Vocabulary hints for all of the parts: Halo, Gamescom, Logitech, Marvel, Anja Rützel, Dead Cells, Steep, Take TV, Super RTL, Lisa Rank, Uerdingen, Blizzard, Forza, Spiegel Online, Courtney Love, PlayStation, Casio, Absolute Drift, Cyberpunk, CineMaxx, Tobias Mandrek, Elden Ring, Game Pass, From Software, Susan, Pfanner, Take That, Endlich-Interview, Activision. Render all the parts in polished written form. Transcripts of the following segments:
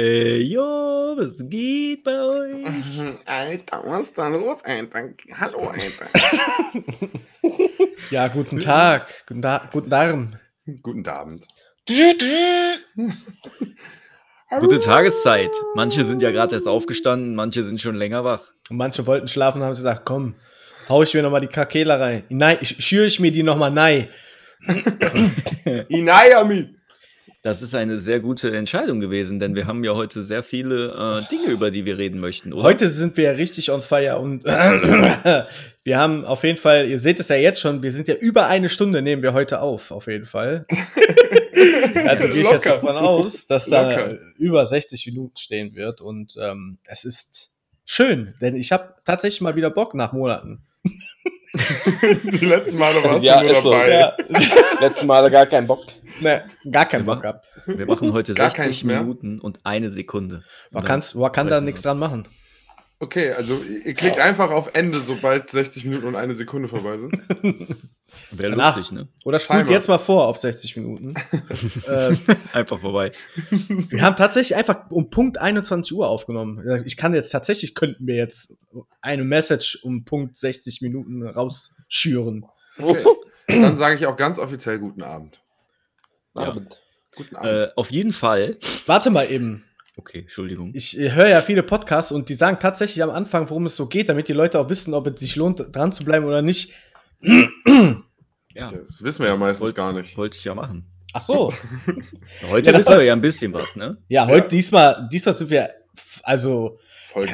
Jo, was geht bei euch? Alter, was ist da los, Alter? Hallo, Alter. Ja, guten Tag. Guten Abend. Guten Abend. Gute Tageszeit. Manche sind ja gerade erst aufgestanden, manche sind schon länger wach. Und manche wollten schlafen und haben gesagt, komm, hau ich mir nochmal die Kakela rein. Nein, schüre ich mir die nochmal nein. Inayami. Das ist eine sehr gute Entscheidung gewesen, denn wir haben ja heute sehr viele Dinge, über die wir reden möchten, oder? Heute sind wir ja richtig on fire und wir haben auf jeden Fall, ihr seht es ja jetzt schon, wir sind ja über eine Stunde, nehmen wir heute auf jeden Fall. Also gehe ich jetzt davon aus, dass da über 60 Minuten stehen wird und es ist schön, denn ich habe tatsächlich mal wieder Bock nach Monaten. Die letzten Male warst du nur dabei. So, ja. Letzten Male gar keinen Bock. Nee, gar keinen Bock gehabt. Wir machen heute gar 60 Minuten und eine Sekunde. Man kann da nichts dran machen. Okay, also ihr klickt einfach auf Ende, sobald 60 Minuten und eine Sekunde vorbei sind. Wäre lustig, ne? Oder spult jetzt mal vor auf 60 Minuten. Einfach vorbei. Wir haben tatsächlich einfach um Punkt 21 Uhr aufgenommen. Könnten wir jetzt eine Message um Punkt 60 Minuten rausschüren. Okay. Dann sage ich auch ganz offiziell guten Abend. Abend. Guten Abend. Auf jeden Fall. Warte mal eben. Okay, Entschuldigung. Ich höre ja viele Podcasts und die sagen tatsächlich am Anfang, worum es so geht, damit die Leute auch wissen, ob es sich lohnt, dran zu bleiben oder nicht. Ja, das wissen wir ja meistens gar nicht. Wollte ich ja machen. Ach so. Heute wissen wir ja ein bisschen was, ne? Ja, heute diesmal sind wir, also,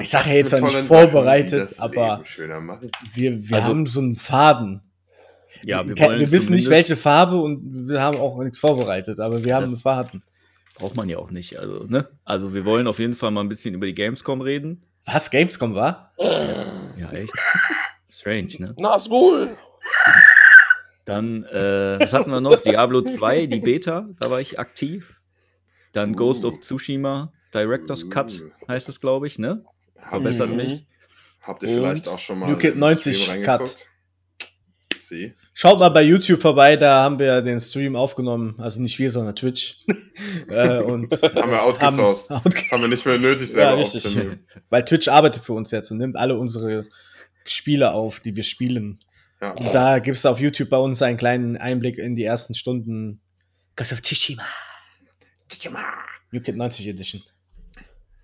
ich sage ja jetzt noch nicht vorbereitet, aber wir haben so einen Faden. Ja, wir wissen nicht, welche Farbe und wir haben auch nichts vorbereitet, aber wir haben einen Faden. Braucht man ja auch nicht, also, ne? Also, wir wollen auf jeden Fall mal ein bisschen über die Gamescom reden. Was? Gamescom war? Ja, echt. Strange, ne? Na, ist cool! Dann, was hatten wir noch? Diablo 2, die Beta, da war ich aktiv. Dann Ghost of Tsushima, Director's Cut heißt es, glaube ich, ne? Verbessert mich. Habt ihr vielleicht auch schon mal New Kid 90 Cut. Schaut mal bei YouTube vorbei, da haben wir den Stream aufgenommen. Also nicht wir, sondern Twitch. Und haben wir outgesourced. Das haben wir nicht mehr nötig, selber aufzunehmen. Weil Twitch arbeitet für uns jetzt und nimmt alle unsere Spiele auf, die wir spielen. Ja. Und da gibt es auf YouTube bei uns einen kleinen Einblick in die ersten Stunden. Ghost of Tsushima. New Kid 90 Edition.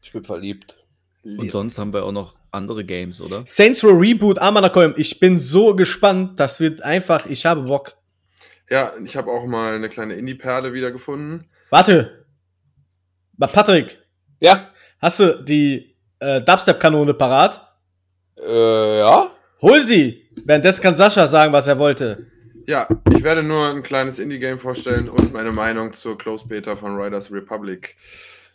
Ich bin verliebt. Und sonst haben wir auch noch andere Games, oder? Saints Row Reboot, Amanakoyim. Ich bin so gespannt, das wird einfach, ich habe Bock. Ja, ich habe auch mal eine kleine Indie-Perle wiedergefunden. Warte. Patrick. Ja? Hast du die Dubstep-Kanone parat? Ja. Hol sie. Währenddessen kann Sascha sagen, was er wollte. Ja, ich werde nur ein kleines Indie-Game vorstellen und meine Meinung zur Close-Beta von Riders Republic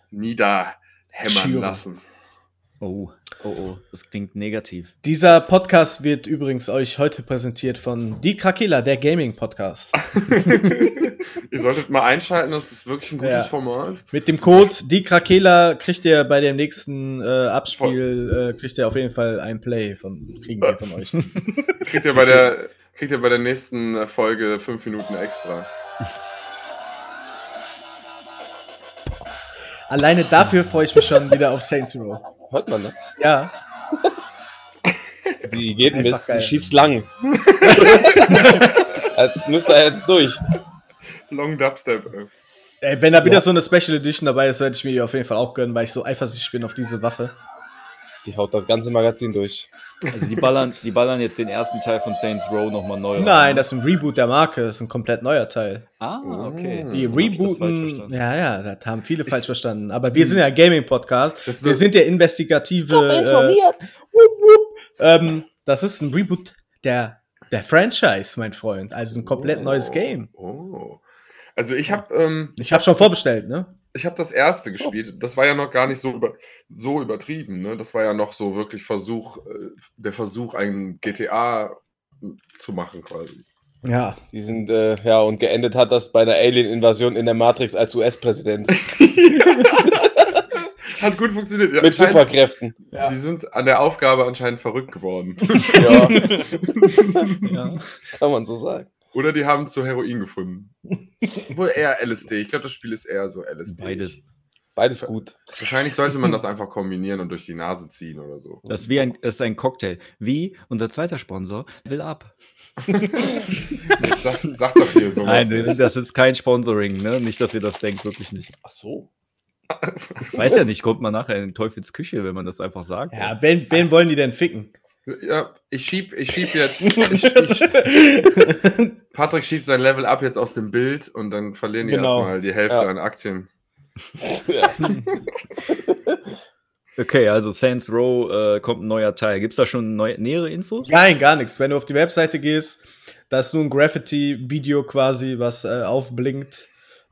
niederhämmern lassen. Oh, das klingt negativ. Dieser Podcast wird übrigens euch heute präsentiert von Die Krakela, der Gaming-Podcast. Ihr solltet mal einschalten, das ist wirklich ein gutes Format. Mit dem Code Die Krakela kriegt ihr bei dem nächsten Abspiel, kriegt ihr auf jeden Fall ein Play von euch. kriegt ihr bei der nächsten Folge 5 Minuten extra. Alleine dafür freue ich mich schon wieder auf Saints Row. Hört man das? Ja. Die geht ein bisschen, schießt lang. Müsst ihr jetzt durch. Long Dubstep. Ey, wenn da wieder so eine Special Edition dabei ist, werde ich mir die auf jeden Fall auch gönnen, weil ich so eifersüchtig bin auf diese Waffe. Die haut das ganze Magazin durch. Also die ballern jetzt den ersten Teil von Saints Row nochmal neu. Nein, das ist ein Reboot der Marke, das ist ein komplett neuer Teil. Ah, okay. Die rebooten. Ja, das haben viele falsch verstanden. Aber wir sind ja ein Gaming-Podcast. Wir sind ja investigative. Top informiert. Das ist ein Reboot der Franchise, mein Freund. Also ein komplett neues Game. Oh. Also ich habe schon vorbestellt, ne? Ich habe das erste gespielt, das war ja noch gar nicht so übertrieben, ne? Das war ja noch so wirklich der Versuch, ein GTA zu machen quasi. Ja, die sind, und geendet hat das bei einer Alien-Invasion in der Matrix als US-Präsident. Hat gut funktioniert. Ja, mit Superkräften. Ja. Die sind an der Aufgabe anscheinend verrückt geworden. Ja. Kann man so sagen. Oder die haben zu Heroin gefunden. Wohl eher LSD. Ich glaube, das Spiel ist eher so LSD. Beides. Beides gut. Wahrscheinlich sollte man das einfach kombinieren und durch die Nase ziehen oder so. Das ist ein Cocktail. Wie unser zweiter Sponsor will ab. Sag doch hier sowas. Nein, nicht. Das ist kein Sponsoring, ne? Nicht, dass ihr das denkt, wirklich nicht. Ach so. Ich weiß ja nicht, kommt man nachher in Teufels Küche, wenn man das einfach sagt. Ja, wen wollen die denn ficken? Ja, ich schieb jetzt. Patrick schiebt sein Level up jetzt aus dem Bild und dann verlieren die erstmal die Hälfte an Aktien. Ja. Okay, also Saints Row kommt ein neuer Teil. Gibt es da schon nähere Infos? Nein, gar nichts. Wenn du auf die Webseite gehst, da ist nur ein Graffiti-Video quasi, was aufblinkt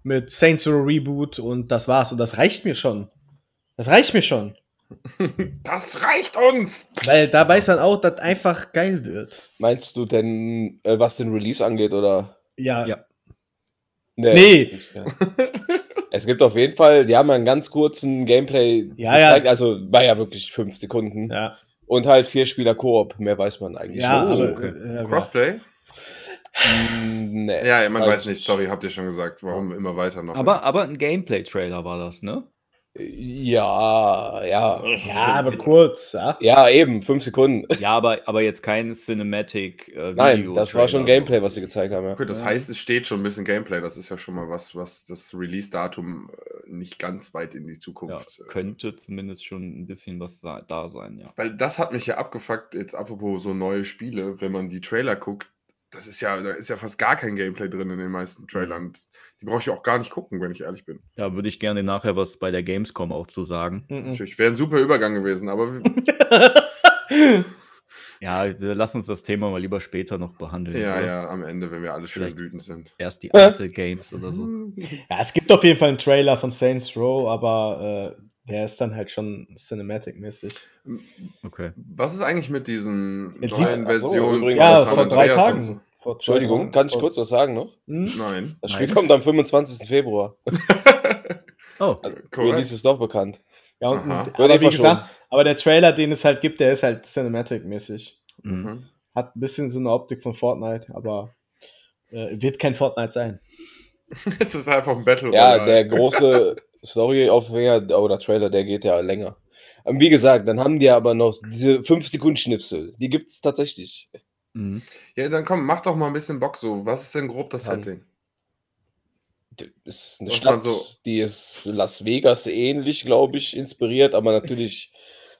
mit Saints Row Reboot und das war's. Und das reicht mir schon. Das reicht uns! Weil da weiß man auch, dass einfach geil wird. Meinst du denn, was den Release angeht, oder? Ja. Nee. Es gibt auf jeden Fall, die haben einen ganz kurzen Gameplay gezeigt, also war ja wirklich 5 Sekunden. Ja. Und halt 4 Spieler Koop, mehr weiß man eigentlich schon. Aber, okay. Crossplay? Nee. Ja, man weiß nicht, sorry, habt ihr schon gesagt, warum wir immer weiter noch. Aber ein Gameplay-Trailer war das, ne? Ja. Ja, aber kurz, ja? Ja, eben, 5 Sekunden. Ja, aber jetzt kein Cinematic-Video. Nein, das war schon Gameplay, was sie gezeigt haben. Ja. Okay, das heißt, es steht schon ein bisschen Gameplay. Das ist ja schon mal was das Release-Datum nicht ganz weit in die Zukunft... Ja, könnte zumindest schon ein bisschen was da sein, ja. Weil das hat mich ja abgefuckt, jetzt apropos so neue Spiele, wenn man die Trailer guckt, da ist ja fast gar kein Gameplay drin in den meisten Trailern. Die brauche ich auch gar nicht gucken, wenn ich ehrlich bin. Da würde ich gerne nachher was bei der Gamescom auch zu sagen. Natürlich, wäre ein super Übergang gewesen, aber... Ja, lass uns das Thema mal lieber später noch behandeln. Ja, oder? Ja, am Ende, wenn wir alle schön wütend sind. Erst die Einzelgames oder so. Ja, es gibt auf jeden Fall einen Trailer von Saints Row, aber... Der ist dann halt schon Cinematic-mäßig. Okay. Was ist eigentlich mit diesen neuen Versionen? Vor 3 Tagen. Entschuldigung, kann ich kurz was sagen noch? Nein. Das Spiel kommt am 25. Februar. Oh, also, cool. Ist doch bekannt. Ja, und aber wie gesagt, aber der Trailer, den es halt gibt, der ist halt Cinematic-mäßig. Mhm. Hat ein bisschen so eine Optik von Fortnite, aber wird kein Fortnite sein. Jetzt ist einfach ein Battle. Ja, oder? Der große... Story-Aufhänger oder Trailer, der geht ja länger. Wie gesagt, dann haben die aber noch diese 5-Sekunden-Schnipsel. Die gibt's tatsächlich. Mhm. Ja, dann komm, mach doch mal ein bisschen Bock so. Was ist denn grob das Setting? Ist eine Stadt, so die ist Las Vegas ähnlich, glaube ich, inspiriert, aber natürlich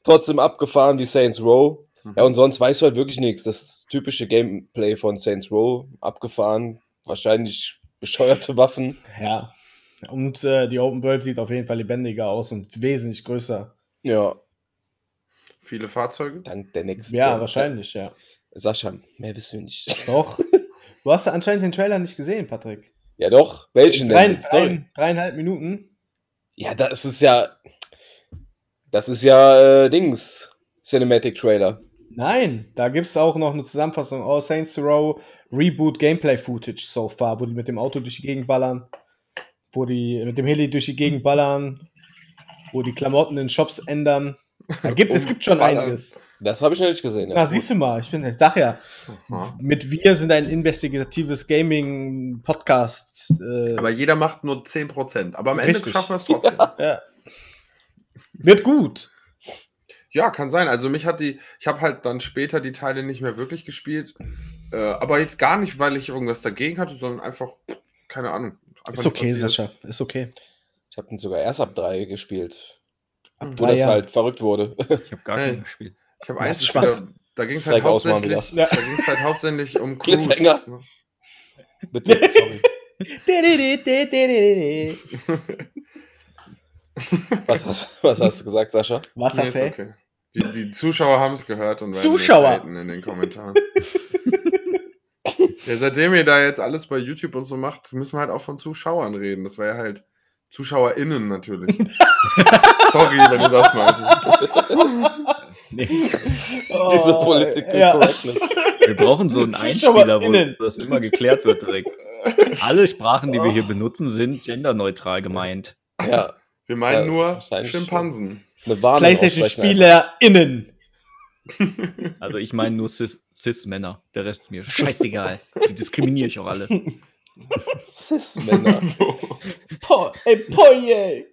trotzdem abgefahren wie Saints Row. Mhm. Ja, und sonst weißt du halt wirklich nichts. Das typische Gameplay von Saints Row, abgefahren, wahrscheinlich bescheuerte Waffen. Ja. Und die Open World sieht auf jeden Fall lebendiger aus und wesentlich größer. Ja. Viele Fahrzeuge? Dank der nächsten. Ja, wahrscheinlich, ja. Sascha, mehr wissen wir nicht. Doch. Du hast ja anscheinend den Trailer nicht gesehen, Patrick. Ja, doch. Welchen denn? 3,5 Minuten. Ja, das ist ja. Das ist ja Cinematic Trailer. Nein, da gibt es auch noch eine Zusammenfassung. Oh, Saints Row Reboot Gameplay Footage so far, wo die mit dem Auto durch die Gegend ballern. Wo die mit dem Heli durch die Gegend ballern, wo die Klamotten in Shops ändern. Es gibt schon einiges. Das habe ich noch nicht gesehen. Ja. Na, siehst du mal, ich sag ja, mit wir sind ein investigatives Gaming-Podcast. Aber jeder macht nur 10%. Aber am Ende schaffen wir es trotzdem. Ja. Wird gut. Ja, kann sein. Also ich habe halt dann später die Teile nicht mehr wirklich gespielt. Aber jetzt gar nicht, weil ich irgendwas dagegen hatte, sondern einfach, keine Ahnung. Ist okay, Sascha, ist okay. Ich habe den sogar erst ab 3 gespielt. Obwohl das halt verrückt wurde. Ich habe gar nicht gespielt. Ich habe eins gespielt, da ging es halt hauptsächlich um Cruise. Bitte, sorry. Was hast du gesagt, Sascha? Was hast du gesagt? Die Zuschauer haben es gehört und werden streiten in den Kommentaren. Ja, seitdem ihr da jetzt alles bei YouTube und so macht, müssen wir halt auch von Zuschauern reden. Das wäre ja halt ZuschauerInnen natürlich. Sorry, wenn du das meintest. Nee. Diese Political Correctness. Wir brauchen so einen Einspieler, wo das immer geklärt wird direkt. Alle Sprachen, die wir hier benutzen, sind genderneutral gemeint. Ja. Wir meinen nur Schimpansen. PlayStation-SpielerInnen. Also ich meine nur Cis-Männer. Der Rest ist mir scheißegal. Die diskriminiere ich auch alle. Cis-Männer. Ey,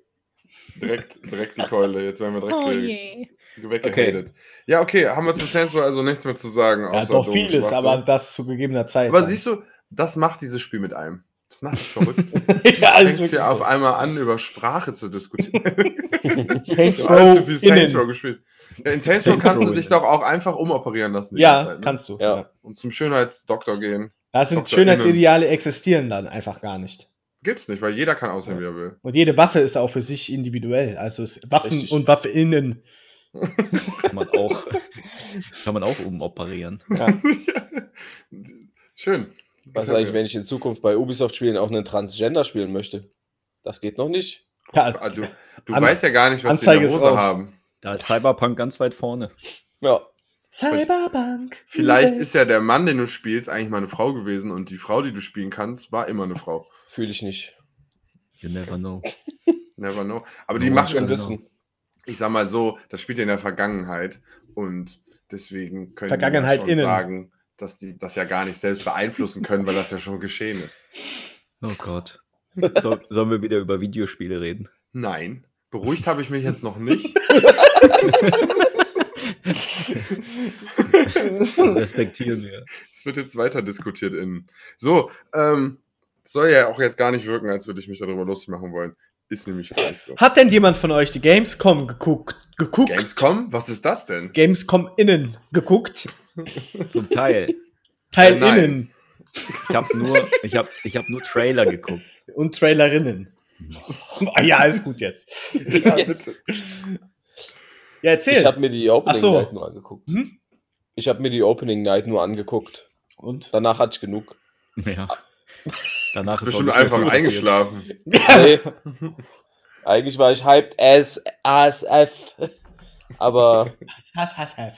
Direkt die Keule. Jetzt werden wir direkt weggehatet. Okay. Ja, okay, haben wir zu Saints Row also nichts mehr zu sagen. Ja, außer doch vieles, aber das zu gegebener Zeit. Aber siehst du, das macht dieses Spiel mit einem. Das macht mich verrückt. Ja, du fängst hier auf einmal an, über Sprache zu diskutieren. Saints Row. Allzu viel Saints Row gespielt. In Saints Row kannst du dich doch auch einfach umoperieren lassen. Die ganze Zeit, ne? Kannst du. Ja. Und zum Schönheitsdoktor gehen. Das sind Doktor Schönheitsideale innen. Existieren dann einfach gar nicht. Gibt's nicht, weil jeder kann aussehen, wie er will. Und jede Waffe ist auch für sich individuell. Also Waffen richtig. Und Waffeninnen. Kann man auch umoperieren. Ja. Schön. Was ist eigentlich, wenn ich in Zukunft bei Ubisoft spielen auch einen Transgender spielen möchte? Das geht noch nicht. Ja, du weißt ja gar nicht, was Anzeige die in der Hose haben. Da ist Cyberpunk ganz weit vorne. Ja. Cyberpunk. Vielleicht ist ja der Mann, den du spielst, eigentlich mal eine Frau gewesen und die Frau, die du spielen kannst, war immer eine Frau. Fühle ich nicht. You never know. Never know. Aber die macht schon wissen. Ich sag mal so, das spielt ja in der Vergangenheit und deswegen können wir schon sagen, dass die das ja gar nicht selbst beeinflussen können, weil das ja schon geschehen ist. Oh Gott. Sollen wir wieder über Videospiele reden? Nein. Beruhigt habe ich mich jetzt noch nicht. Das respektieren wir. Es wird jetzt weiter diskutiert innen. So, soll ja auch jetzt gar nicht wirken, als würde ich mich darüber lustig machen wollen. Ist nämlich gar nicht so. Hat denn jemand von euch die Gamescom geguckt? Gamescom? Was ist das denn? Gamescom innen geguckt. Zum Teil. Teil innen. Ich hab nur Trailer geguckt. Und Trailerinnen. Ja, ist gut jetzt. Ja, jetzt. Ja, erzähl. Ich habe mir die Opening Night nur angeguckt. Hm? Ich habe mir die Opening Night nur angeguckt. Und? Danach hatte ich genug. Ja. Danach ist bestimmt einfach eingeschlafen. Nee. Eigentlich war ich hyped as ASF. Aber. ASF.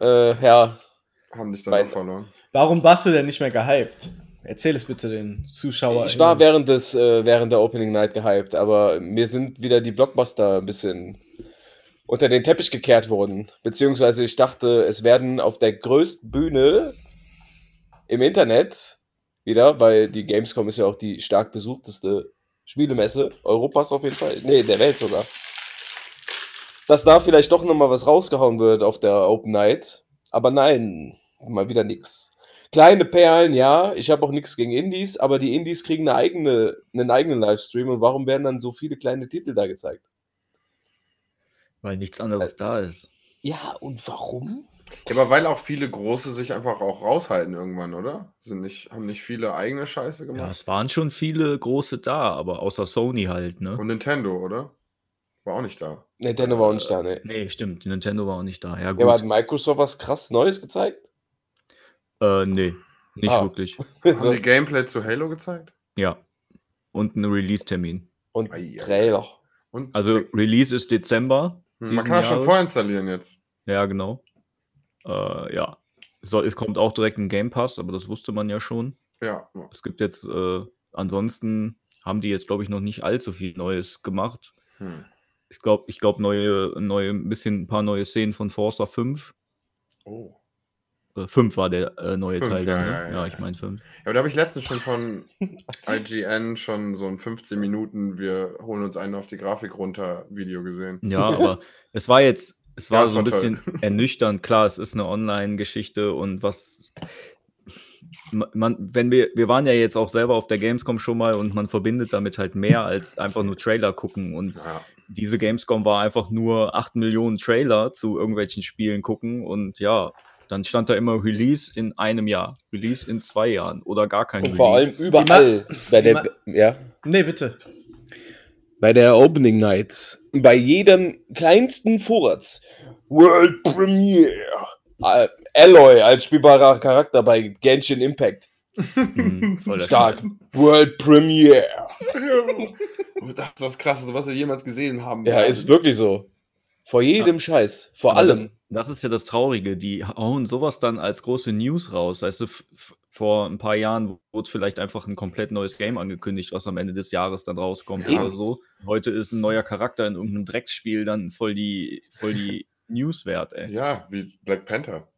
Ja. Haben dich dann auch verloren. Warum warst du denn nicht mehr gehypt? Erzähl es bitte den Zuschauern. Ich war während der Opening Night gehypt, aber mir sind wieder die Blockbuster ein bisschen unter den Teppich gekehrt worden. Beziehungsweise ich dachte, es werden auf der größten Bühne im Internet wieder, weil die Gamescom ist ja auch die stark besuchteste Spielemesse Europas auf jeden Fall, nee, der Welt sogar, dass da vielleicht doch nochmal was rausgehauen wird auf der Open Night. Aber nein, mal wieder nix. Kleine Perlen, ja, ich habe auch nichts gegen Indies, aber die Indies kriegen einen eigenen Livestream und warum werden dann so viele kleine Titel da gezeigt? Weil nichts anderes da ist. Ja, und warum? Ja, aber weil auch viele Große sich einfach auch raushalten irgendwann, oder? Haben nicht viele eigene Scheiße gemacht? Ja, es waren schon viele Große da, aber außer Sony halt, ne? Und Nintendo, oder? War auch nicht da. Nintendo war auch nicht da, ne? Nee, stimmt, Nintendo war auch nicht da, ja gut. Ja, aber hat Microsoft was krass Neues gezeigt? Nee, nicht wirklich. Haben die Gameplay zu Halo gezeigt? Ja. Und einen Release-Termin. Und Trailer. Und also Release ist Dezember. Man kann das schon vorinstallieren jetzt. Ja, genau. Ja. So, es kommt auch direkt ein Game Pass, aber das wusste man ja schon. Ja. Es gibt jetzt, ansonsten haben die jetzt, glaube ich, noch nicht allzu viel Neues gemacht. Ich glaube, ein paar neue Szenen von Forza 5. Oh. 5 war der neue Teil. Ja, ne? Ja, ich meine 5. Ja, aber da habe ich letztens schon von IGN schon so ein 15 Minuten, wir holen uns einen auf die Grafik runter Video gesehen. Ja, aber es war so ein bisschen ernüchternd. Klar, es ist eine Online-Geschichte und was wir waren ja jetzt auch selber auf der Gamescom schon mal und man verbindet damit halt mehr als einfach nur Trailer gucken und diese Gamescom war einfach nur 8 Millionen Trailer zu irgendwelchen Spielen gucken und ja, dann stand da immer Release in einem Jahr, Release in 2 Jahren oder gar kein Release. Und vor allem überall. Nee, bitte. Bei der Opening Night, bei jedem kleinsten Vorrat, World Premiere, Aloy als spielbarer Charakter bei Genshin Impact. Stark. World Premiere. Das ist das Krasseste, was wir jemals gesehen haben. Ja, ist wirklich so. Vor jedem Scheiß, vor allem. Das ist ja das Traurige, die hauen sowas dann als große News raus. Weißt du, vor ein paar Jahren wurde vielleicht einfach ein komplett neues Game angekündigt, was am Ende des Jahres dann rauskommt oder so. Heute ist ein neuer Charakter in irgendeinem Drecksspiel dann voll die News wert, ey. Ja, wie Black Panther.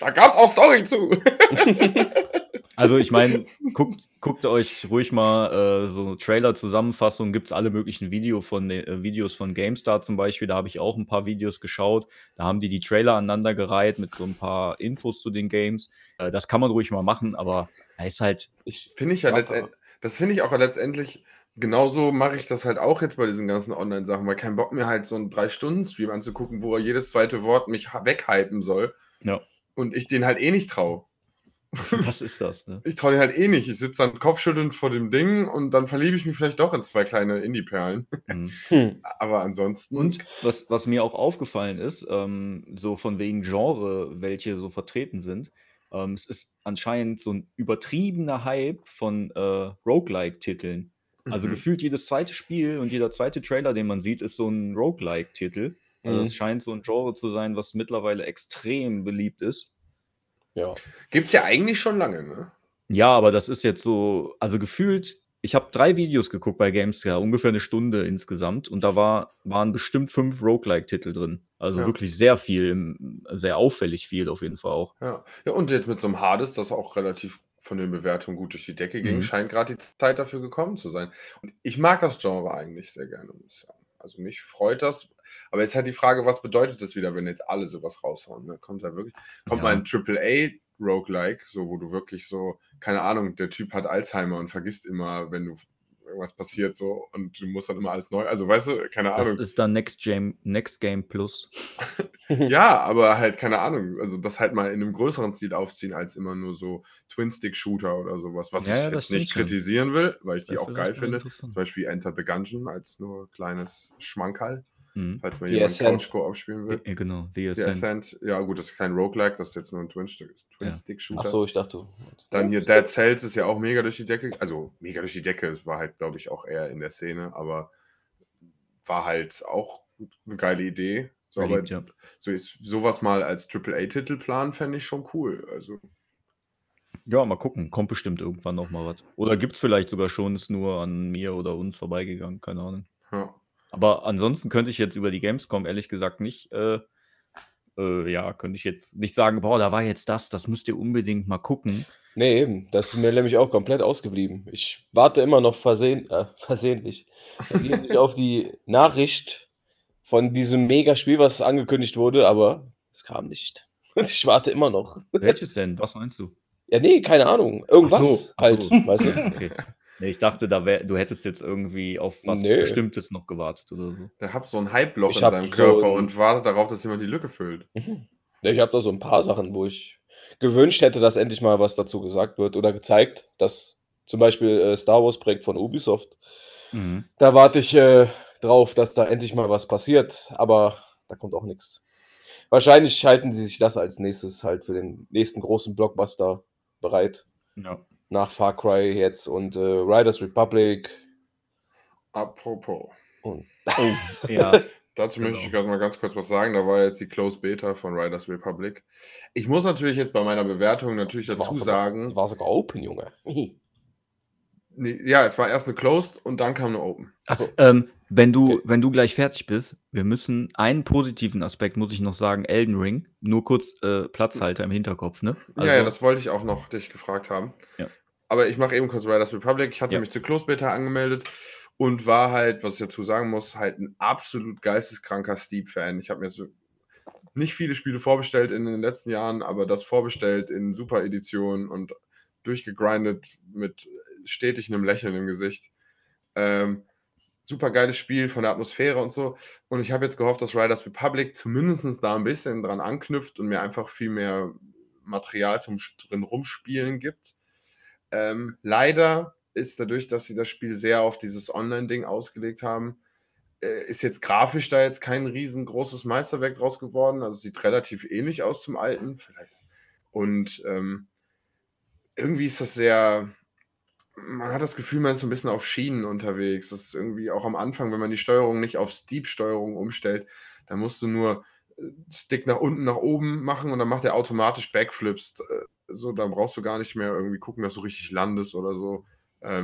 Da gab's auch Story zu. Also ich meine, guckt euch ruhig mal so Trailer-Zusammenfassungen, gibt es alle möglichen Videos von GameStar zum Beispiel, da habe ich auch ein paar Videos geschaut, da haben die Trailer aneinandergereiht mit so ein paar Infos zu den Games. Das kann man ruhig mal machen, aber da ist halt... Das finde ich auch letztendlich... Genauso mache ich das halt auch jetzt bei diesen ganzen Online-Sachen, weil kein Bock mir halt so einen 3-Stunden-Stream anzugucken, wo er jedes zweite Wort mich weghypen soll. Ja. Und ich den halt eh nicht traue. Was ist das, ne? Ich traue den halt eh nicht. Ich sitze dann kopfschüttelnd vor dem Ding und dann verliebe ich mich vielleicht doch in zwei kleine Indie-Perlen. Mhm. Aber ansonsten... Und was mir auch aufgefallen ist, so von wegen Genre, welche so vertreten sind, es ist anscheinend so ein übertriebener Hype von Roguelike-Titeln. Also gefühlt jedes zweite Spiel und jeder zweite Trailer, den man sieht, ist so ein Roguelike-Titel. Also es scheint so ein Genre zu sein, was mittlerweile extrem beliebt ist. Ja. Gibt's ja eigentlich schon lange, ne? Ja, aber das ist jetzt so, also gefühlt, ich habe 3 Videos geguckt bei Gamescom, ungefähr eine Stunde insgesamt, und da waren bestimmt 5 Roguelike-Titel drin. Also wirklich sehr viel, sehr auffällig viel auf jeden Fall auch. Ja, und jetzt mit so einem Hades, das auch relativ von den Bewertungen gut durch die Decke ging, scheint gerade die Zeit dafür gekommen zu sein. Und ich mag das Genre eigentlich sehr gerne, muss ich sagen. Also mich freut das. Aber jetzt halt die Frage, was bedeutet das wieder, wenn jetzt alle sowas raushauen? Ne? Kommt mal ein AAA-Roguelike, so, wo du wirklich so, keine Ahnung, der Typ hat Alzheimer und vergisst immer, wenn du irgendwas passiert, so, und du musst dann immer alles neu, also weißt du, keine Ahnung. Das ist dann Next Game Plus. Ja, aber halt, keine Ahnung, also das halt mal in einem größeren Stil aufziehen, als immer nur so Twin-Stick-Shooter oder sowas, was ich jetzt nicht kritisieren will, weil ich die auch geil finde. Zum Beispiel Enter the Gungeon als nur kleines Schmankerl, falls man jemand Couchcore aufspielen will. Ja, genau, The Ascent. Ja gut, das ist kein Roguelike, das ist jetzt nur ein Twin-Stick-Shooter. Achso, ich dachte. Dann hier Dead Cells ist ja auch mega durch die Decke, es war halt, glaube ich, auch eher in der Szene, aber war halt auch eine geile Idee. So, aber sowas mal als AAA-Titel planen, fände ich schon cool. Also. Ja, mal gucken. Kommt bestimmt irgendwann nochmal was. Oder gibt es vielleicht sogar schon, ist nur an mir oder uns vorbeigegangen, keine Ahnung. Ja. Aber ansonsten könnte ich jetzt über die Gamescom ehrlich gesagt nicht, könnte ich jetzt nicht sagen, boah, da war jetzt das müsst ihr unbedingt mal gucken. Nee, eben, das ist mir nämlich auch komplett ausgeblieben. Ich warte immer noch versehentlich auf die Nachricht von diesem Mega-Spiel, was angekündigt wurde, aber es kam nicht. Ich warte immer noch. Welches denn? Was meinst du? Ja, nee, keine Ahnung. Irgendwas halt, weißt du? Okay. Ich dachte, du hättest jetzt irgendwie auf was Bestimmtes noch gewartet oder so. Der hat so ein Hype-Loch in seinem Körper und wartet darauf, dass jemand die Lücke füllt. Ich habe da so ein paar Sachen, wo ich gewünscht hätte, dass endlich mal was dazu gesagt wird oder gezeigt, dass zum Beispiel Star Wars-Projekt von Ubisoft, da warte ich drauf, dass da endlich mal was passiert, aber da kommt auch nichts. Wahrscheinlich halten sie sich das als nächstes halt für den nächsten großen Blockbuster bereit. Ja. Nach Far Cry jetzt und Riders Republic. Apropos. Dazu möchte ich gerade mal ganz kurz was sagen. Da war jetzt die Closed Beta von Riders Republic. Ich muss natürlich jetzt bei meiner Bewertung dazu sagen. War sogar Open, Junge. Nee, ja, es war erst eine Closed und dann kam eine Open. Also, wenn du gleich fertig bist, wir müssen einen positiven Aspekt, muss ich noch sagen, Elden Ring, nur kurz Platzhalter im Hinterkopf, ne? Also, ja, das wollte ich auch noch dich gefragt haben. Ja. Aber ich mache eben kurz Riders Republic. Ich hatte mich zur Closed Beta angemeldet und war halt, was ich dazu sagen muss, halt ein absolut geisteskranker Steep-Fan. Ich habe mir jetzt nicht viele Spiele vorbestellt in den letzten Jahren, aber das vorbestellt in super Edition und durchgegrindet mit stetig einem Lächeln im Gesicht. Super geiles Spiel von der Atmosphäre und so. Und ich habe jetzt gehofft, dass Riders Republic zumindest da ein bisschen dran anknüpft und mir einfach viel mehr Material zum drin rumspielen gibt. Leider ist dadurch, dass sie das Spiel sehr auf dieses Online-Ding ausgelegt haben, ist jetzt grafisch da jetzt kein riesengroßes Meisterwerk draus geworden. Also sieht relativ ähnlich aus zum alten. Und irgendwie ist das sehr... Man hat das Gefühl, man ist so ein bisschen auf Schienen unterwegs. Das ist irgendwie auch am Anfang, wenn man die Steuerung nicht auf Steep-Steuerung umstellt, dann musst du nur Stick nach unten, nach oben machen und dann macht er automatisch Backflips. So, dann brauchst du gar nicht mehr irgendwie gucken, dass du richtig landest oder so. Das hat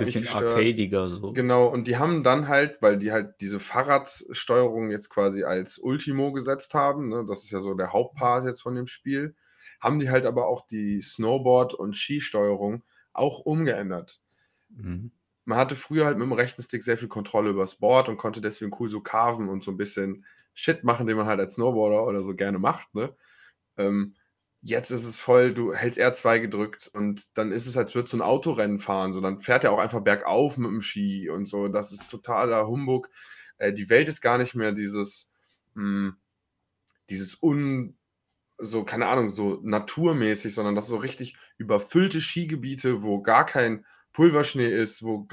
mich gestört. Bisschen arcadiger so. Genau, und die haben dann halt, weil die halt diese Fahrradsteuerung jetzt quasi als Ultimo gesetzt haben, ne, das ist ja so der Hauptpart jetzt von dem Spiel, haben die halt aber auch die Snowboard- und Skisteuerung auch umgeändert. Mhm. Man hatte früher halt mit dem rechten Stick sehr viel Kontrolle über das Board und konnte deswegen cool so carven und so ein bisschen Shit machen, den man halt als Snowboarder oder so gerne macht, ne? Jetzt ist es voll, du hältst R2 gedrückt und dann ist es, als würdest du ein Autorennen fahren, so, dann fährt er auch einfach bergauf mit dem Ski und so, das ist totaler Humbug. Die Welt ist gar nicht mehr dieses naturmäßig, sondern das ist so richtig überfüllte Skigebiete, wo gar kein Pulverschnee ist, wo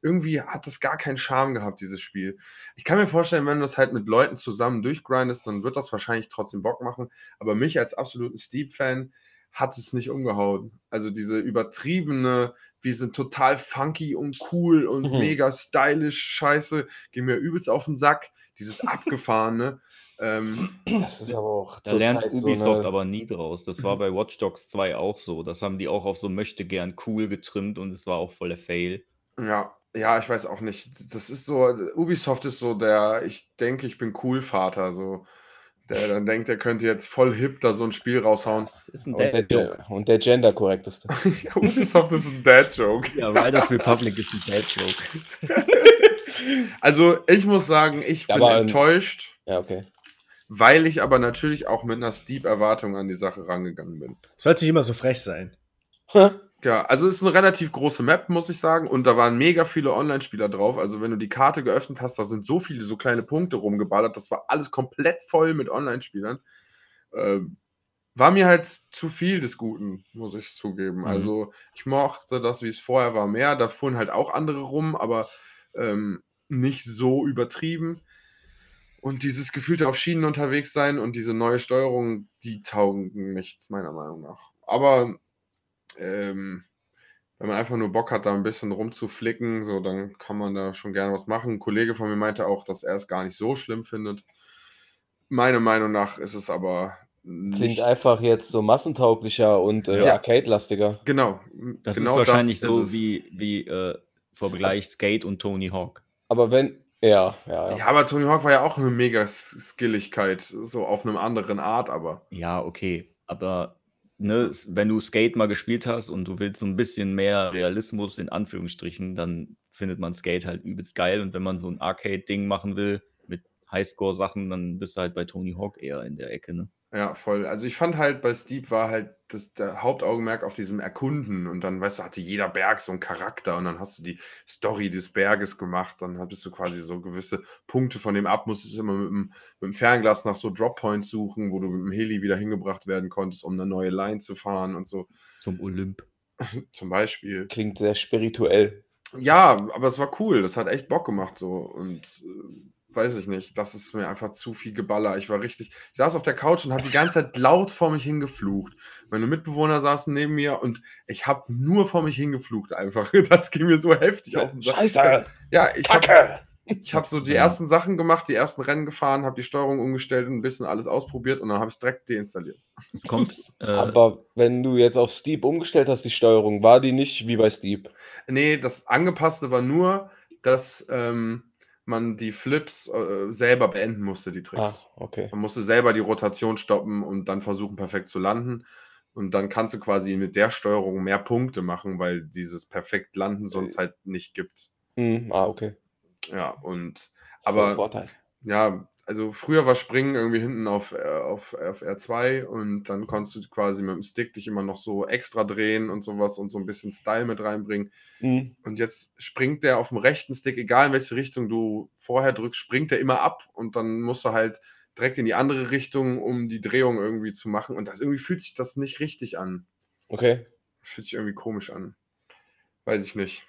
irgendwie hat das gar keinen Charme gehabt, dieses Spiel. Ich kann mir vorstellen, wenn du das halt mit Leuten zusammen durchgrindest, dann wird das wahrscheinlich trotzdem Bock machen, aber mich als absoluten Steep-Fan hat es nicht umgehauen. Also diese übertriebene, wir sind total funky und cool und mega stylisch Scheiße, ging mir übelst auf den Sack, dieses Abgefahrene. Das ist aber auch da lernt Zeit Ubisoft aber nie draus. Das war bei Watch Dogs 2 auch so. Das haben die auch auf so möchte gern cool getrimmt und es war auch voll der Fail. Ja, ich weiß auch nicht. Das ist so, Ubisoft ist so der, ich denke, ich bin cool Vater, so. Der dann denkt, der könnte jetzt voll hip da so ein Spiel raushauen. Das ist ein Dad-Joke. Und der genderkorrekteste. Ja, Ubisoft ist ein Dad-Joke. Ja, Riders Republic ist ein Dad-Joke. Also, ich muss sagen, ich bin enttäuscht. Ja, okay. Weil ich aber natürlich auch mit einer Steep-Erwartung an die Sache rangegangen bin. Sollte nicht immer so frech sein. Ja, also es ist eine relativ große Map, muss ich sagen. Und da waren mega viele Online-Spieler drauf. Also wenn du die Karte geöffnet hast, da sind so viele so kleine Punkte rumgeballert. Das war alles komplett voll mit Online-Spielern. War mir halt zu viel des Guten, muss ich zugeben. Mhm. Also ich mochte das, wie es vorher war, mehr. Da fuhren halt auch andere rum, aber nicht so übertrieben. Und dieses gefühlte auf Schienen unterwegs sein und diese neue Steuerung, die taugen nichts, meiner Meinung nach. Aber wenn man einfach nur Bock hat, da ein bisschen rumzuflicken, so, dann kann man da schon gerne was machen. Ein Kollege von mir meinte auch, dass er es gar nicht so schlimm findet. Meiner Meinung nach ist es aber nichts. Klingt einfach jetzt so massentauglicher und arcade-lastiger. Genau. Das genau ist wahrscheinlich das so ist wie Vergleich Skate und Tony Hawk. Aber wenn... Ja, aber Tony Hawk war ja auch eine mega Skilligkeit, so auf einem anderen Art, aber. Ja, okay, aber ne, wenn du Skate mal gespielt hast und du willst so ein bisschen mehr Realismus, in Anführungsstrichen, dann findet man Skate halt übelst geil und wenn man so ein Arcade-Ding machen will mit Highscore-Sachen, dann bist du halt bei Tony Hawk eher in der Ecke, ne? Ja, voll. Also ich fand halt, bei Steep war halt der Hauptaugenmerk auf diesem Erkunden und dann, weißt du, hatte jeder Berg so einen Charakter und dann hast du die Story des Berges gemacht, dann bist du quasi so gewisse Punkte von dem ab, musstest immer mit dem Fernglas nach so Droppoints suchen, wo du mit dem Heli wieder hingebracht werden konntest, um eine neue Line zu fahren und so. Zum Olymp. Zum Beispiel. Klingt sehr spirituell. Ja, aber es war cool, das hat echt Bock gemacht so und... weiß ich nicht, das ist mir einfach zu viel Geballer. Ich saß auf der Couch und habe die ganze Zeit laut vor mich hingeflucht. Meine Mitbewohner saßen neben mir und ich habe nur vor mich hingeflucht einfach. Das ging mir so heftig auf den Sack. Scheiße! Ja, ich hab so die ersten Sachen gemacht, die ersten Rennen gefahren, habe die Steuerung umgestellt und ein bisschen alles ausprobiert und dann habe ich es direkt deinstalliert. Es kommt. Aber wenn du jetzt auf Steep umgestellt hast, die Steuerung, war die nicht wie bei Steep? Nee, das Angepasste war nur, dass... man die Flips selber beenden musste, die Tricks. Ah, okay. Man musste selber die Rotation stoppen und dann versuchen, perfekt zu landen. Und dann kannst du quasi mit der Steuerung mehr Punkte machen, weil dieses perfekt Landen sonst halt nicht gibt. Okay. Ja, und aber Vorteil. Ja, also früher war Springen irgendwie hinten auf R2 und dann konntest du quasi mit dem Stick dich immer noch so extra drehen und sowas und so ein bisschen Style mit reinbringen. Und jetzt springt der auf dem rechten Stick, egal in welche Richtung du vorher drückst, springt der immer ab und dann musst du halt direkt in die andere Richtung, um die Drehung irgendwie zu machen. Und das irgendwie fühlt sich das nicht richtig an. Okay. Fühlt sich irgendwie komisch an. Weiß ich nicht.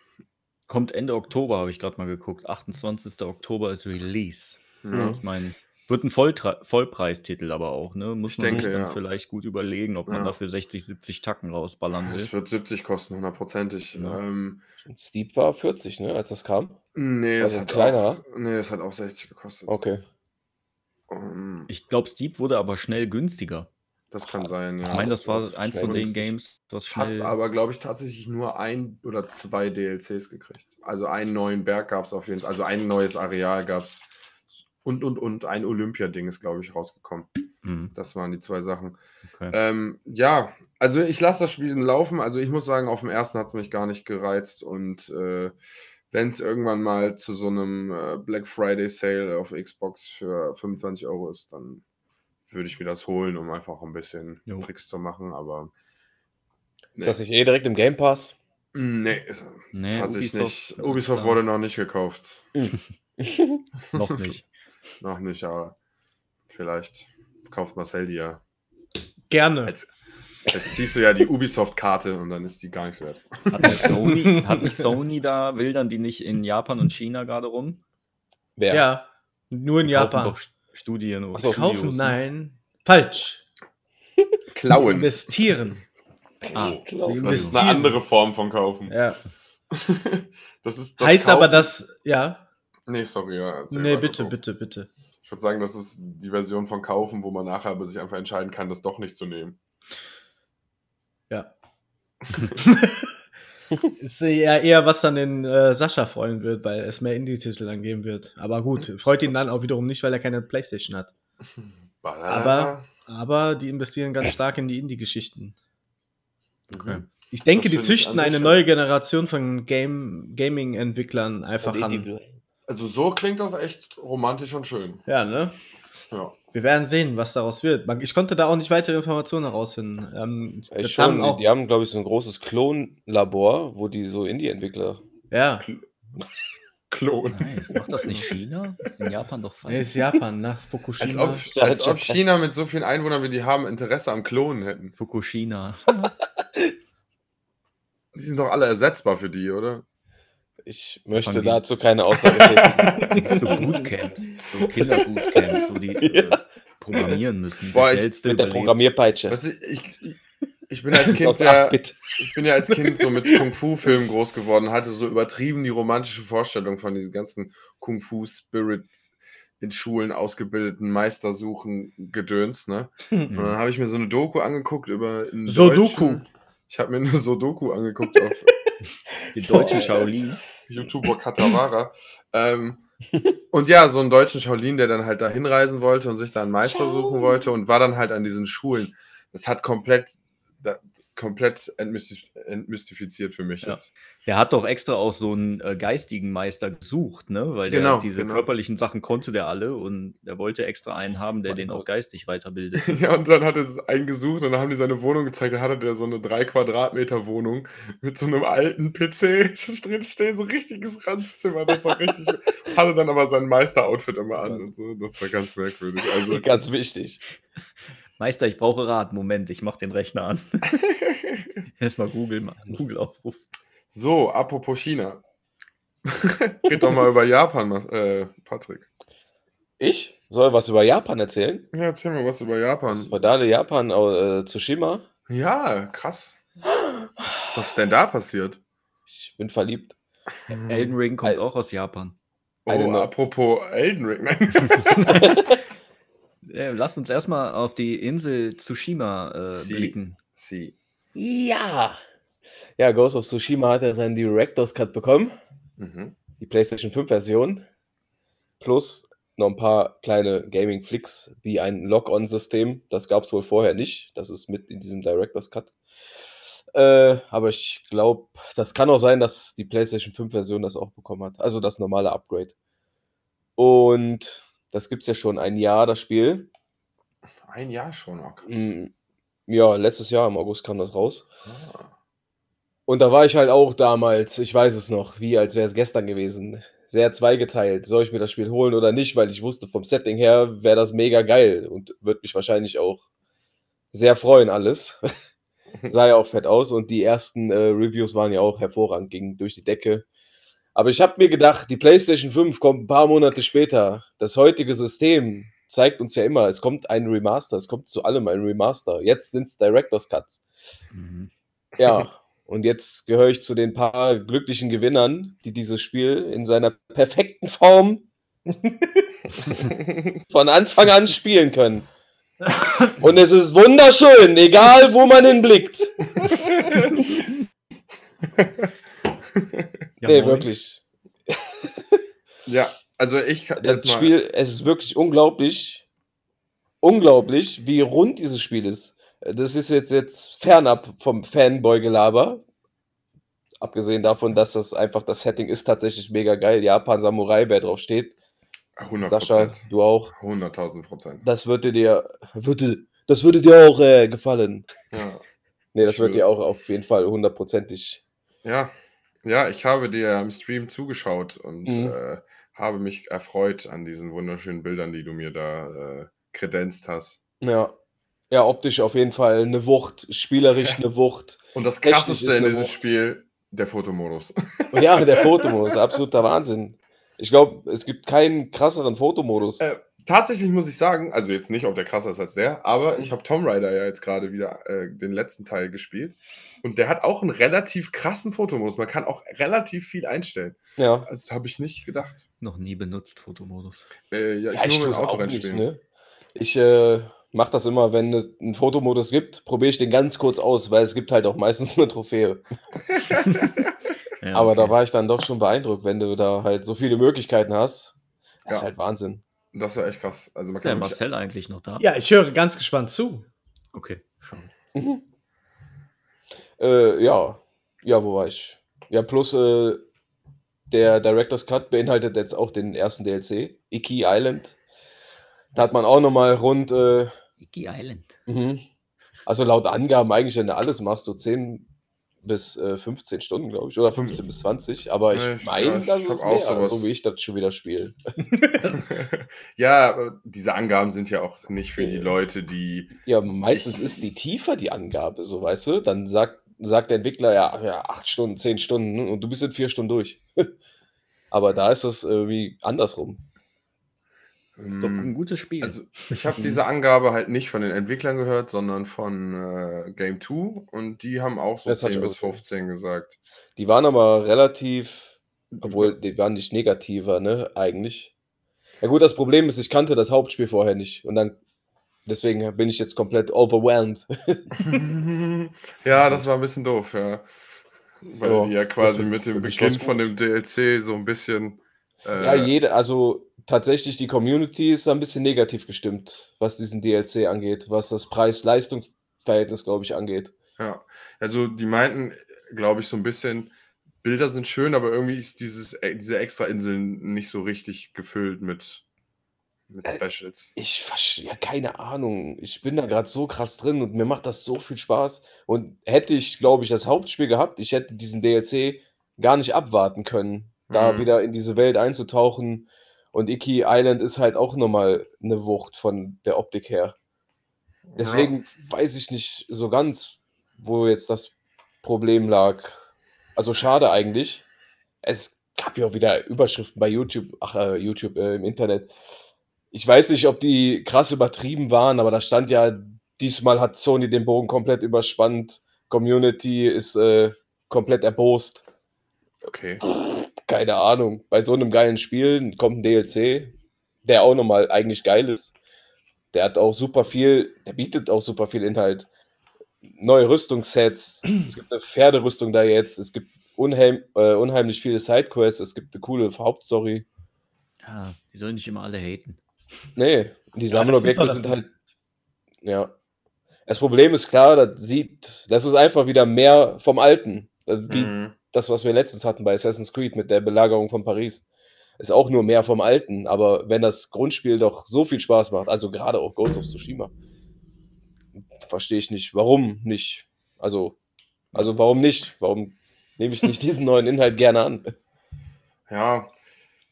Kommt Ende Oktober, habe ich gerade mal geguckt. 28. Oktober ist Release. Ja. Ich meine, wird ein Vollpreistitel aber auch, ne? Muss man sich dann vielleicht gut überlegen, ob man dafür 60, 70 Tacken rausballern will. Es wird 70 kosten, hundertprozentig. Ja. Steep war 40, ne, als das kam? Nee, also das hat auch 60 gekostet. Okay. Ich glaube, Steep wurde aber schnell günstiger. Das kann sein, ja. Ich meine, das war eins von den Games, was schnell... Hat aber, glaube ich, tatsächlich nur 1 oder 2 DLCs gekriegt. Also einen neuen Berg gab es auf jeden Fall, also ein neues Areal gab es. Und ein Olympia-Ding ist, glaube ich, rausgekommen. Mhm. Das waren die zwei Sachen. Okay. Ja, also ich lasse das Spiel laufen. Also ich muss sagen, auf dem ersten hat es mich gar nicht gereizt. Und wenn es irgendwann mal zu so einem Black Friday Sale auf Xbox für 25 Euro ist, dann würde ich mir das holen, um einfach ein bisschen Tricks zu machen. Aber nee. Ist das nicht direkt im Game Pass? Nee, tatsächlich nicht. Ubisoft wurde noch nicht gekauft. Noch nicht. Noch nicht, aber vielleicht kauft Marcel die ja. Gerne. Jetzt ziehst du ja die Ubisoft-Karte und dann ist die gar nichts wert. Hat nicht Sony da, wildern die nicht in Japan und China gerade rum? Wer? Ja, nur in Japan. Doch Studien oder Studios. Kaufen? Nein. Falsch. Klauen. Investieren. Klauen. Das ist eine andere Form von kaufen. Ja. Das ist das heißt kaufen. Aber das, ja. Nee, sorry. Ja, nee, bitte. Ich würde sagen, das ist die Version von kaufen, wo man nachher aber sich einfach entscheiden kann, das doch nicht zu nehmen. Ja. Ist ja eher, was dann den Sascha freuen wird, weil es mehr Indie-Titel dann geben wird. Aber gut, freut ihn dann auch wiederum nicht, weil er keine PlayStation hat. Aber die investieren ganz stark in die Indie-Geschichten. Okay. Ich denke, die züchten eine neue Generation von Gaming-Entwicklern einfach an. Also so klingt das echt romantisch und schön. Ja, ne? Ja. Wir werden sehen, was daraus wird. Ich konnte da auch nicht weitere Informationen herausfinden. Die haben, glaube ich, so ein großes Klonlabor, wo die so Indie-Entwickler... Ja. Klon. Nein, ist doch das nicht China? Ist in Japan doch falsch. Nee, ist Japan, nach Fukushima. Als ob China mit so vielen Einwohnern, wie die haben, Interesse am Klonen hätten. Fukushima. Die sind doch alle ersetzbar für die, oder? Ich möchte dazu keine Aussage tätigen. So Bootcamps, so Killer-Bootcamps, wo die programmieren müssen. Boah, mit der Programmierpeitsche. Weißt du, ich bin als Kind so mit Kung-Fu-Filmen groß geworden, hatte so übertrieben die romantische Vorstellung von diesen ganzen Kung-Fu-Spirit in Schulen ausgebildeten Meistersuchen-Gedöns, ne? Und dann habe ich mir so eine Doku angeguckt über einen Sudoku. Ich habe mir eine Sudoku angeguckt auf den deutschen Shaolin. YouTuber Katawara. Und ja, so einen deutschen Shaolin, der dann halt da hinreisen wollte und sich da einen Meister suchen wollte und war dann halt an diesen Schulen. Das hat komplett entmystifiziert für mich jetzt. Der hat doch extra auch so einen geistigen Meister gesucht, ne? Weil der körperlichen Sachen konnte der alle und er wollte extra einen haben, der den auch geistig weiterbildet. Ja, und dann hat er einen gesucht und dann haben die seine Wohnung gezeigt, da hatte der so eine 3 Quadratmeter Wohnung mit so einem alten PC drin stehen, so ein richtiges Ranzzimmer, das war richtig, hatte dann aber sein Meister-Outfit immer an und so, das war ganz merkwürdig. Also ganz wichtig. Meister, ich brauche Rat. Moment, ich mach den Rechner an. Erstmal Google-Aufruf. So, apropos China. Red doch mal über Japan, Patrick. Ich? Soll was über Japan erzählen? Ja, erzähl mir was über Japan. Das war da Japan, Tsushima. Ja, krass. Was ist denn da passiert? Ich bin verliebt. Elden Ring kommt auch aus Japan. Oh, apropos Elden Ring. Lasst uns erstmal auf die Insel Tsushima blicken. Ja! Ja, Ghost of Tsushima hat ja seinen Director's Cut bekommen. Mhm. Die PlayStation 5 Version. Plus noch ein paar kleine Gaming-Flicks, wie ein Lock-on-System. Das gab es wohl vorher nicht. Das ist mit in diesem Director's Cut. Aber ich glaube, das kann auch sein, dass die PlayStation 5 Version das auch bekommen hat. Also das normale Upgrade. Und... Das gibt es ja schon ein Jahr, das Spiel. Ein Jahr schon, auch krass. Ja, letztes Jahr im August kam das raus. Ah. Und da war ich halt auch damals, ich weiß es noch, wie als wäre es gestern gewesen. Sehr zweigeteilt, soll ich mir das Spiel holen oder nicht, weil ich wusste, vom Setting her wäre das mega geil und würde mich wahrscheinlich auch sehr freuen alles. Sah ja auch fett aus und die ersten Reviews waren ja auch hervorragend, gingen durch die Decke. Aber ich habe mir gedacht, die PlayStation 5 kommt ein paar Monate später. Das heutige System zeigt uns ja immer, es kommt ein Remaster, es kommt zu allem ein Remaster. Jetzt sind es Director's Cuts. Mhm. Ja, und jetzt gehöre ich zu den paar glücklichen Gewinnern, die dieses Spiel in seiner perfekten Form von Anfang an spielen können. Und es ist wunderschön, egal wo man hinblickt. Ja, wirklich. Ja, Also ich kann jetzt das Spiel, es ist wirklich unglaublich, wie rund dieses Spiel ist. Das ist jetzt fernab vom Fanboy-Gelaber. Abgesehen davon, dass das einfach, das Setting ist tatsächlich mega geil. Japan Samurai, wer drauf steht. 100%. Sascha, du auch. 100.000%. Das würde dir auch gefallen. Ja. Nee, das wird dir auch auf jeden Fall 100%ig. Ja, ich habe dir am Stream zugeschaut und habe mich erfreut an diesen wunderschönen Bildern, die du mir da kredenzt hast. Ja, optisch auf jeden Fall eine Wucht, spielerisch eine Wucht. Und das Krasseste in diesem Spiel, der Fotomodus. Ja, der Fotomodus, absoluter Wahnsinn. Ich glaube, es gibt keinen krasseren Fotomodus. Tatsächlich muss ich sagen, also jetzt nicht, ob der krasser ist als der, aber ich habe Tomb Raider ja jetzt gerade wieder den letzten Teil gespielt und der hat auch einen relativ krassen Fotomodus. Man kann auch relativ viel einstellen. Ja. Das habe ich nicht gedacht. Noch nie benutzt, Fotomodus. Ich nur mit dem Autorennen spielen. Ne? Ich mache das immer, wenn es einen Fotomodus gibt, probiere ich den ganz kurz aus, weil es gibt halt auch meistens eine Trophäe. Ja, aber okay. Da war ich dann doch schon beeindruckt, wenn du da halt so viele Möglichkeiten hast. Das ist halt Wahnsinn. Das war echt krass. Also man ist der Marcel eigentlich noch da? Ja, ich höre ganz gespannt zu. Okay, schon. Ja, wo war ich? Ja, plus der Director's Cut beinhaltet jetzt auch den ersten DLC, Iki Island. Da hat man auch nochmal rund... Iki Island. Also laut Angaben eigentlich, wenn du alles machst, so 10 bis 15 Stunden, glaube ich, oder 15 bis 20. Aber ich meine, das ist mehr, so wie ich das schon wieder spiele. Ja, diese Angaben sind ja auch nicht für die Leute, die... Ja, meistens ist die tiefer, die Angabe, so weißt du. Dann sagt der Entwickler, 8 Stunden, 10 Stunden und du bist in 4 Stunden durch. Aber da ist das irgendwie andersrum. Das ist doch ein gutes Spiel. Also ich habe diese Angabe halt nicht von den Entwicklern gehört, sondern von Game 2 und die haben auch so 10 bis 15 gesagt. Die waren aber relativ, obwohl die waren nicht negativer, ne, eigentlich. Ja gut, das Problem ist, ich kannte das Hauptspiel vorher nicht und dann deswegen bin ich jetzt komplett overwhelmed. Ja, das war ein bisschen doof, ja. Weil die ja quasi mit dem Beginn von dem DLC so ein bisschen... tatsächlich, die Community ist da ein bisschen negativ gestimmt, was diesen DLC angeht, was das Preis-Leistungs-Verhältnis, glaube ich, angeht. Ja, also die meinten, glaube ich, so ein bisschen, Bilder sind schön, aber irgendwie ist diese Extra-Inseln nicht so richtig gefüllt mit Specials. Keine Ahnung. Ich bin da gerade so krass drin und mir macht das so viel Spaß. Und hätte ich, glaube ich, das Hauptspiel gehabt, ich hätte diesen DLC gar nicht abwarten können, da wieder in diese Welt einzutauchen. Und Iki Island ist halt auch nochmal eine Wucht von der Optik her. Deswegen weiß ich nicht so ganz, wo jetzt das Problem lag. Also schade eigentlich. Es gab ja auch wieder Überschriften bei YouTube im Internet. Ich weiß nicht, ob die krass übertrieben waren, aber da stand ja, diesmal hat Sony den Bogen komplett überspannt. Community ist komplett erbost. Okay. Keine Ahnung, bei so einem geilen Spiel kommt ein DLC, der auch nochmal eigentlich geil ist. Der hat auch super viel, der bietet auch super viel Inhalt. Neue Rüstungssets, es gibt eine Pferderüstung da jetzt, es gibt unheimlich viele Sidequests, es gibt eine coole Hauptstory. Ja, die sollen nicht immer alle haten. Nee, die Sammelobjekte sind halt... Ja. Das Problem ist klar, das ist einfach wieder mehr vom Alten. Das, was wir letztens hatten bei Assassin's Creed mit der Belagerung von Paris, ist auch nur mehr vom Alten. Aber wenn das Grundspiel doch so viel Spaß macht, also gerade auch Ghost of Tsushima, verstehe ich nicht, warum nicht. Also warum nicht? Warum nehme ich nicht diesen neuen Inhalt gerne an? Ja,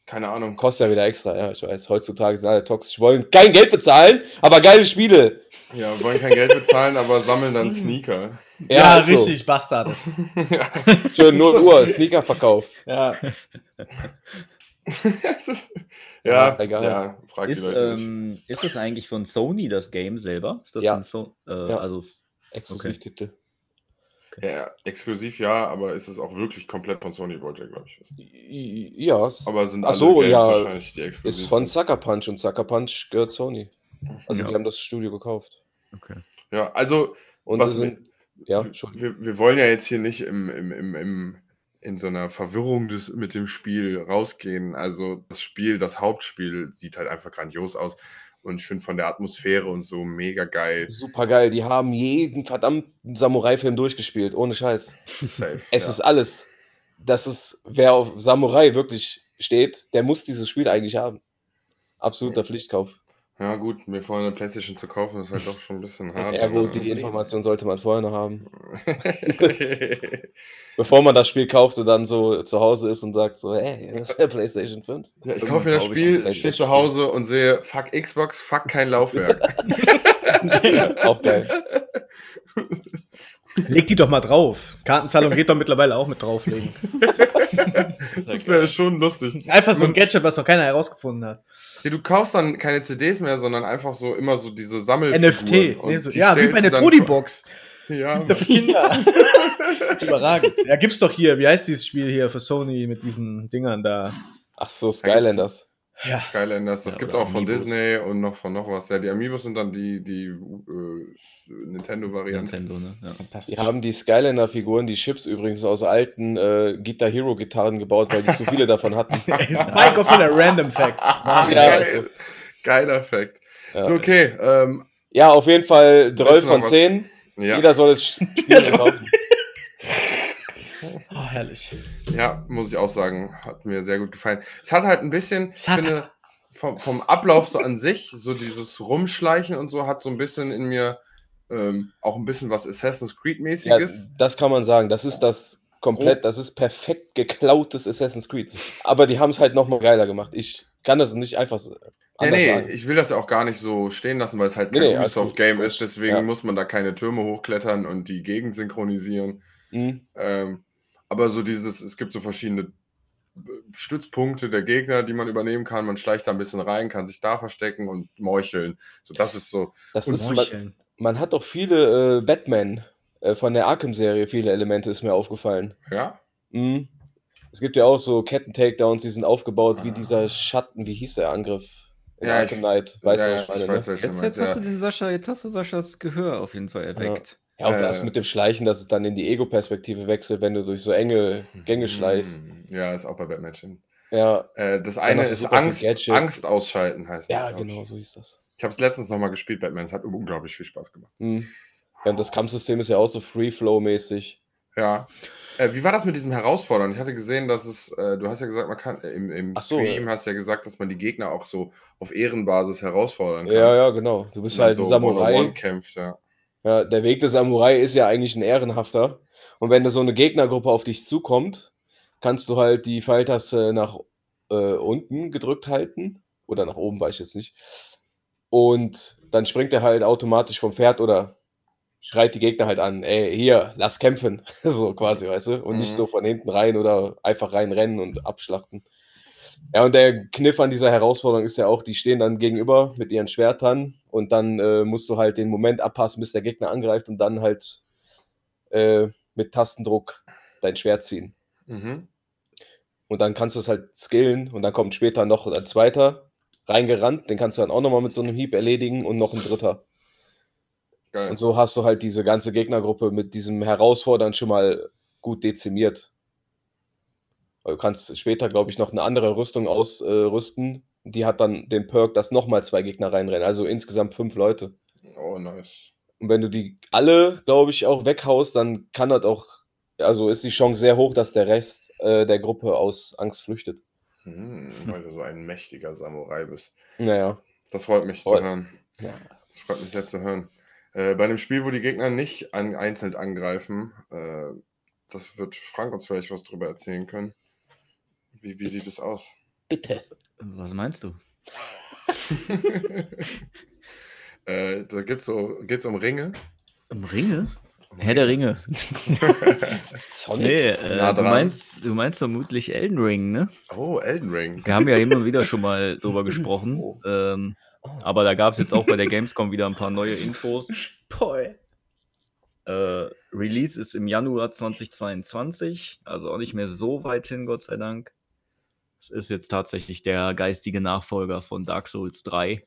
keine Ahnung. Kostet ja wieder extra, ja, ich weiß. Heutzutage sind alle toxisch, wollen kein Geld bezahlen, aber geile Spiele. Ja, wollen kein Geld bezahlen, aber sammeln dann Sneaker. Ja, richtig, so. Bastarde. Ja. Schön, 0 Uhr, Sneakerverkauf. Ja. Frag die Leute nicht. Ist das eigentlich von Sony das Game selber? Ist das ein Exklusivtitel? Okay. Ja, exklusiv aber ist es auch wirklich komplett von Sony Projekt, glaube ich. Ja. Aber sind alle Games wahrscheinlich die exklusiv. Ist von Sucker Punch und Sucker Punch gehört Sony. Also die haben das Studio gekauft. Okay. Ja, also und wir wollen ja jetzt hier nicht im in so einer Verwirrung mit dem Spiel rausgehen. Also das Spiel, das Hauptspiel sieht halt einfach grandios aus. Und ich finde von der Atmosphäre und so mega geil. Super geil. Die haben jeden verdammten Samurai-Film durchgespielt. Ohne Scheiß. Safe, es ist alles. Das ist, wer auf Samurai wirklich steht, der muss dieses Spiel eigentlich haben. Absoluter Pflichtkauf. Ja gut, mir vorher eine PlayStation zu kaufen, ist halt doch schon ein bisschen hart. Ja gut, die Information sollte man vorher noch haben. Bevor man das Spiel kauft und dann so zu Hause ist und sagt so, hey, das ist ja PlayStation 5. Ja, ich kaufe mir das Spiel, stehe zu Hause und sehe, fuck Xbox, fuck kein Laufwerk. Ja, auch geil. Leg die doch mal drauf. Kartenzahlung geht doch mittlerweile auch mit drauflegen. Das wäre schon lustig. Einfach so ein Gadget, was noch keiner herausgefunden hat. Ja, du kaufst dann keine CDs mehr, sondern einfach so immer so diese Sammelfiguren. NFT. Nee, so, ja, wie bei der Todi-Box. Ja. Überragend. Ja, gibt's doch hier, wie heißt dieses Spiel hier für Sony mit diesen Dingern da? Ach so, Skylanders. Ja. Skylanders, das gibt's auch von Amiibos. Disney und noch was. Ja, die Amiibos sind dann die Nintendo-Variante. Nintendo, ne? Ja. Die haben die Skylander-Figuren, die Chips übrigens aus alten Guitar Hero-Gitarren gebaut, weil die zu viele davon hatten. Mike auf der Random Fact. Ja, also. Geiler Fact. Ja. So, okay. Ja, auf jeden Fall 12 von 10. Ja. Jeder soll das Spiel kaufen. Oh, herrlich. Ja, muss ich auch sagen, hat mir sehr gut gefallen. Es hat halt ein bisschen, ich finde, vom Ablauf so an sich, so dieses Rumschleichen und so, hat so ein bisschen in mir auch ein bisschen was Assassin's Creed-mäßiges. Ja, das kann man sagen, das ist perfekt geklautes Assassin's Creed. Aber die haben es halt nochmal geiler gemacht. Ich kann das nicht einfach sagen. Ich will das ja auch gar nicht so stehen lassen, weil es halt kein Ubisoft-Game ist, deswegen muss man da keine Türme hochklettern und die Gegend synchronisieren. Mhm. Aber so dieses, es gibt so verschiedene Stützpunkte der Gegner, die man übernehmen kann. Man schleicht da ein bisschen rein, kann sich da verstecken und meucheln. So, das ist so. Man hat auch viele Batman von der Arkham-Serie, viele Elemente ist mir aufgefallen. Ja? Mhm. Es gibt ja auch so Ketten-Takedowns, die sind aufgebaut wie dieser Schatten, wie hieß der Angriff? Ja, Arkham Knight. Jetzt hast du Saschas Gehör auf jeden Fall erweckt. Ja. Ja, auch das mit dem Schleichen, dass es dann in die Ego-Perspektive wechselt, wenn du durch so enge Gänge schleichst. Ja, ist auch bei Batman schön. Ja. Das eine ist Angst ausschalten, heißt das. Ja, genau, so hieß das. Ich habe es letztens nochmal gespielt, Batman. Es hat unglaublich viel Spaß gemacht. Mhm. Ja, und das Kampfsystem ist ja auch so Free-Flow-mäßig. Ja. Wie war das mit diesem Herausfordern? Ich hatte gesehen, dass es, du hast ja gesagt, man kann im Stream hast ja gesagt, dass man die Gegner auch so auf Ehrenbasis herausfordern kann. Ja, genau. Du bist halt so ein Samurai. One-on-one kämpft, ja. Ja, der Weg des Samurai ist ja eigentlich ein ehrenhafter. Und wenn da so eine Gegnergruppe auf dich zukommt, kannst du halt die Pfeiltaste nach unten gedrückt halten. Oder nach oben, weiß ich jetzt nicht. Und dann springt er halt automatisch vom Pferd oder schreit die Gegner halt an. Ey, hier, lass kämpfen. So quasi, weißt du? Und nicht so von hinten rein oder einfach reinrennen und abschlachten. Ja, und der Kniff an dieser Herausforderung ist ja auch, die stehen dann gegenüber mit ihren Schwertern und dann musst du halt den Moment abpassen, bis der Gegner angreift und dann halt mit Tastendruck dein Schwert ziehen. Mhm. Und dann kannst du es halt skillen und dann kommt später noch ein zweiter reingerannt, den kannst du dann auch nochmal mit so einem Hieb erledigen und noch ein dritter. Geil. Und so hast du halt diese ganze Gegnergruppe mit diesem Herausfordern schon mal gut dezimiert. Du kannst später, glaube ich, noch eine andere Rüstung ausrüsten. Die hat dann den Perk, dass nochmal 2 Gegner reinrennen. Also insgesamt 5 Leute. Oh, nice. Und wenn du die alle, glaube ich, auch weghaust, dann kann das auch, also ist die Chance sehr hoch, dass der Rest der Gruppe aus Angst flüchtet. Weil du so ein mächtiger Samurai bist. Naja. Das freut mich zu hören. Ja. Das freut mich sehr zu hören. Bei einem Spiel, wo die Gegner nicht einzeln angreifen, das wird Frank uns vielleicht was drüber erzählen können. Wie sieht es aus? Bitte. Was meinst du? Da geht es um Ringe. Um Ringe? Herr der Ringe. Sonic? Nee, du meinst vermutlich Elden Ring, ne? Oh, Elden Ring. Wir haben ja immer wieder schon mal drüber gesprochen. Oh. Aber da gab es jetzt auch bei der Gamescom wieder ein paar neue Infos. Boy. Release ist im Januar 2022, also auch nicht mehr so weit hin, Gott sei Dank. Es ist jetzt tatsächlich der geistige Nachfolger von Dark Souls 3,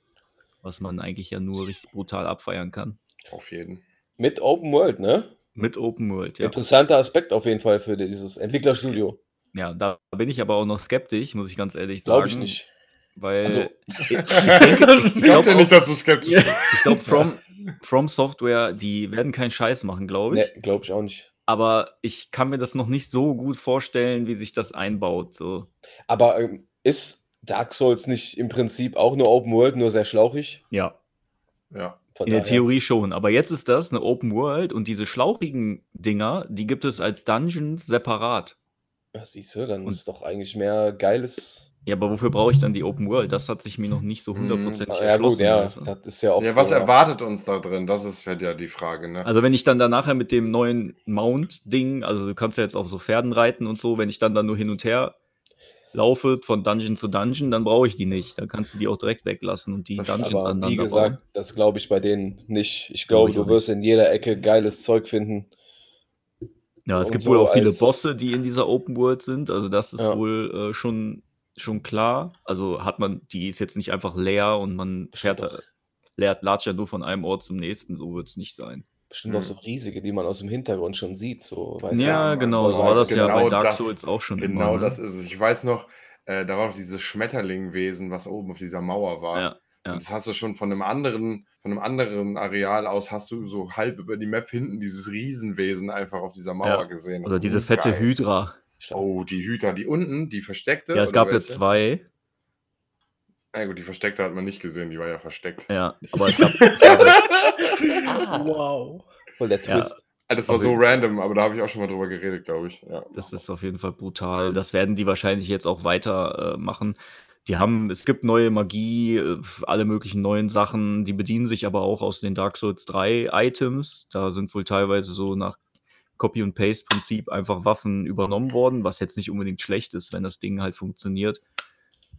was man eigentlich ja nur richtig brutal abfeiern kann. Auf jeden. Mit Open World, ne? Mit Open World, ja. Interessanter Aspekt auf jeden Fall für dieses Entwicklerstudio. Ja, da bin ich aber auch noch skeptisch, muss ich ganz ehrlich sagen. Glaube ich nicht. Weil also. Ich glaube, From Software, die werden keinen Scheiß machen, glaube ich. Nee, glaube ich auch nicht. Aber ich kann mir das noch nicht so gut vorstellen, wie sich das einbaut. So. Aber ist Dark Souls nicht im Prinzip auch nur Open World, nur sehr schlauchig? Ja. Ja. In der Theorie schon, aber jetzt ist das eine Open World und diese schlauchigen Dinger, die gibt es als Dungeons separat. Ja, siehst du, dann und ist doch eigentlich mehr Geiles. Ja, aber wofür brauche ich dann die Open World? Das hat sich mir noch nicht so hundertprozentig erschlossen. Gut, ja, also. Das ist ja, oft was so, erwartet uns da drin? Das ist ja die Frage, ne? Also wenn ich dann nachher mit dem neuen Mount-Ding, also du kannst ja jetzt auf so Pferden reiten und so, wenn ich dann nur hin und her laufe von Dungeon zu Dungeon, dann brauche ich die nicht. Dann kannst du die auch direkt weglassen und die Dungeons aber aneinander bauen. Wie gesagt, das glaube ich bei denen nicht. Ich glaube, du wirst in jeder Ecke geiles Zeug finden. Ja, es gibt wohl auch viele Bosse, die in dieser Open World sind. Also das ist wohl schon klar. Also hat man, die ist jetzt nicht einfach leer und man latscht ja nur von einem Ort zum nächsten. So wird es nicht sein. Bestimmt auch so riesige, die man aus dem Hintergrund schon sieht. So, ja, genau, so war das ja bei Dark Souls auch schon immer. Genau, das ist es. Ich weiß noch, da war doch dieses Schmetterlingwesen, was oben auf dieser Mauer war. Ja, ja. Und das hast du schon von einem anderen Areal aus, hast du so halb über die Map hinten dieses Riesenwesen einfach auf dieser Mauer gesehen. Das, also diese fette Hydra. Oh, die Hydra, die unten, die versteckte. Ja, es gab ja zwei. Na gut, die versteckte hat man nicht gesehen, die war ja versteckt. Ja, aber es gab... Wow. Voll der Twist. Ja. Das war so random, aber da habe ich auch schon mal drüber geredet, glaube ich. Ja. Das ist auf jeden Fall brutal. Das werden die wahrscheinlich jetzt auch weiter machen. Es gibt neue Magie, alle möglichen neuen Sachen. Die bedienen sich aber auch aus den Dark Souls 3 Items. Da sind wohl teilweise so nach Copy-and-Paste-Prinzip einfach Waffen übernommen worden, was jetzt nicht unbedingt schlecht ist, wenn das Ding halt funktioniert.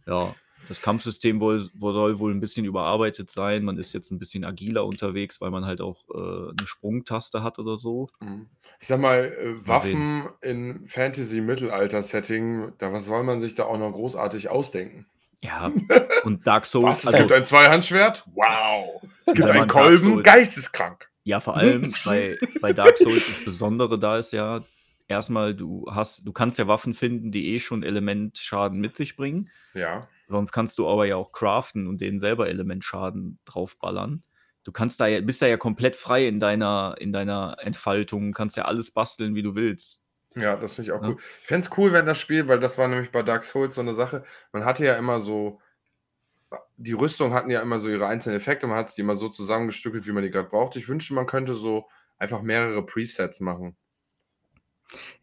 Ja. Das Kampfsystem soll wohl ein bisschen überarbeitet sein. Man ist jetzt ein bisschen agiler unterwegs, weil man halt auch eine Sprungtaste hat oder so. Ich sag mal, Waffen in Fantasy-Mittelalter-Setting, was soll man sich da auch noch großartig ausdenken? Ja, und Dark Souls... Was, es gibt ein Zweihandschwert? Wow! Es gibt einen Kolben? Geisteskrank! Ja, vor allem bei Dark Souls das Besondere da ist ja, erstmal, du kannst ja Waffen finden, die schon Elementschaden mit sich bringen. Ja. Sonst kannst du aber ja auch craften und denen selber Elementschaden draufballern. Du bist da ja komplett frei in deiner Entfaltung, kannst ja alles basteln, wie du willst. Ja, das finde ich auch cool. Ich fände es cool, wenn das Spiel, weil das war nämlich bei Dark Souls so eine Sache, man hatte ja immer so, die Rüstung hatten ja immer so ihre einzelnen Effekte, man hat die immer so zusammengestückelt, wie man die gerade braucht. Ich wünschte, man könnte so einfach mehrere Presets machen.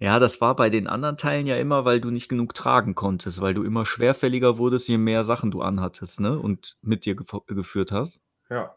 Ja, das war bei den anderen Teilen ja immer, weil du nicht genug tragen konntest, weil du immer schwerfälliger wurdest, je mehr Sachen du anhattest, ne? Und mit dir geführt hast. Ja.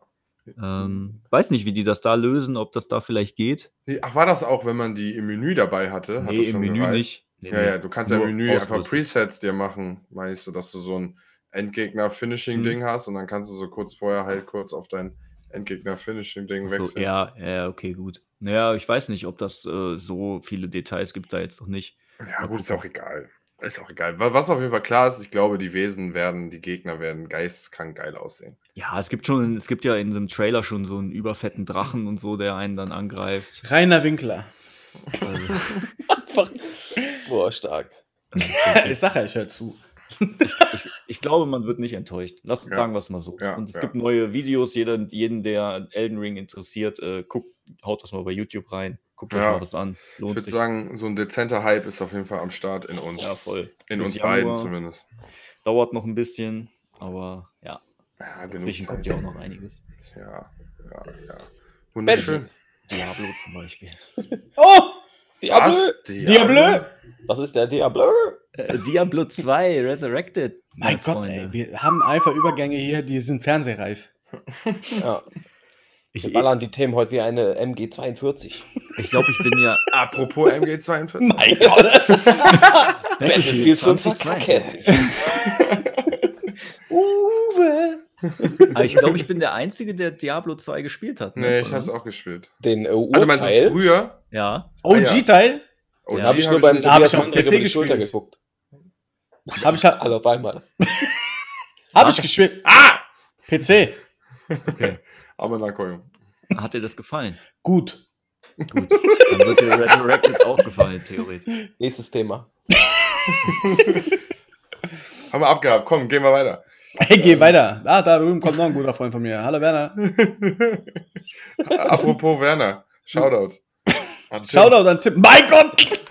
Weiß nicht, wie die das da lösen, ob das da vielleicht geht. Ach, war das auch, wenn man die im Menü dabei hatte? Nee, im Menü gereicht? Nicht. Nee, ja, ja, du kannst ja im Menü einfach Presets dir machen, meinst du, dass du so ein Endgegner-Finishing-Ding hast und dann kannst du so kurz vorher halt kurz auf dein Endgegner-Finishing-Ding wechseln. Ja, okay, gut. Naja, ich weiß nicht, ob das so viele Details gibt da jetzt noch nicht. Ja, gut, ist auch egal. Ist auch egal. Was auf jeden Fall klar ist, ich glaube, die Gegner werden geisteskrank geil aussehen. Ja, es gibt ja in diesem Trailer schon so einen überfetten Drachen und so, der einen dann angreift. Rainer Winkler. Also. Einfach. Boah, stark. Ich sag ja, ich höre zu. Ich glaube, man wird nicht enttäuscht. Lass uns sagen, was mal so. Ja, und es gibt neue Videos. Jeden, der Elden Ring interessiert, haut das mal bei YouTube rein. Guckt euch mal was an. Lohnt sich. Ich würde sagen, so ein dezenter Hype ist auf jeden Fall am Start in uns. Ja, voll. In uns beiden zumindest. Dauert noch ein bisschen, aber inzwischen kommt ja auch noch einiges. Ja. Wunderschön. Diablo zum Beispiel. Oh! Diablo? Was ist der Diablo? Diablo 2 Resurrected. Mein Gott, Freunde. Ey, wir haben einfach Übergänge hier, die sind fernsehreif. Ja. Wir ballern die Themen heute wie eine MG42. Ich glaube, ich bin ja... Apropos MG42. Mein Gott. Battlefield 2042. Uwe. Aber ich glaube, ich bin der Einzige, der Diablo 2 gespielt hat. Ne? Nee, ich habe es auch gespielt. Den Urteil? Du früher? Ja. OG-Teil? Ja, habe ich nur beim Tobias Mandrek über die Schulter geguckt. Habe ich halt alle auf einmal. Habe ich gespielt. Ah! PC. Okay. Aber na, Junge. Hat dir das gefallen? Gut. Gut, dann wird dir Resurrected auch gefallen, theoretisch. Nächstes Thema. Haben wir abgehabt, komm, gehen wir weiter. Hey, geh weiter. Ah, da drüben kommt noch ein guter Freund von mir. Hallo, Werner. Apropos Werner, Shoutout. An Tim. Shoutout an Tim. Mein Gott!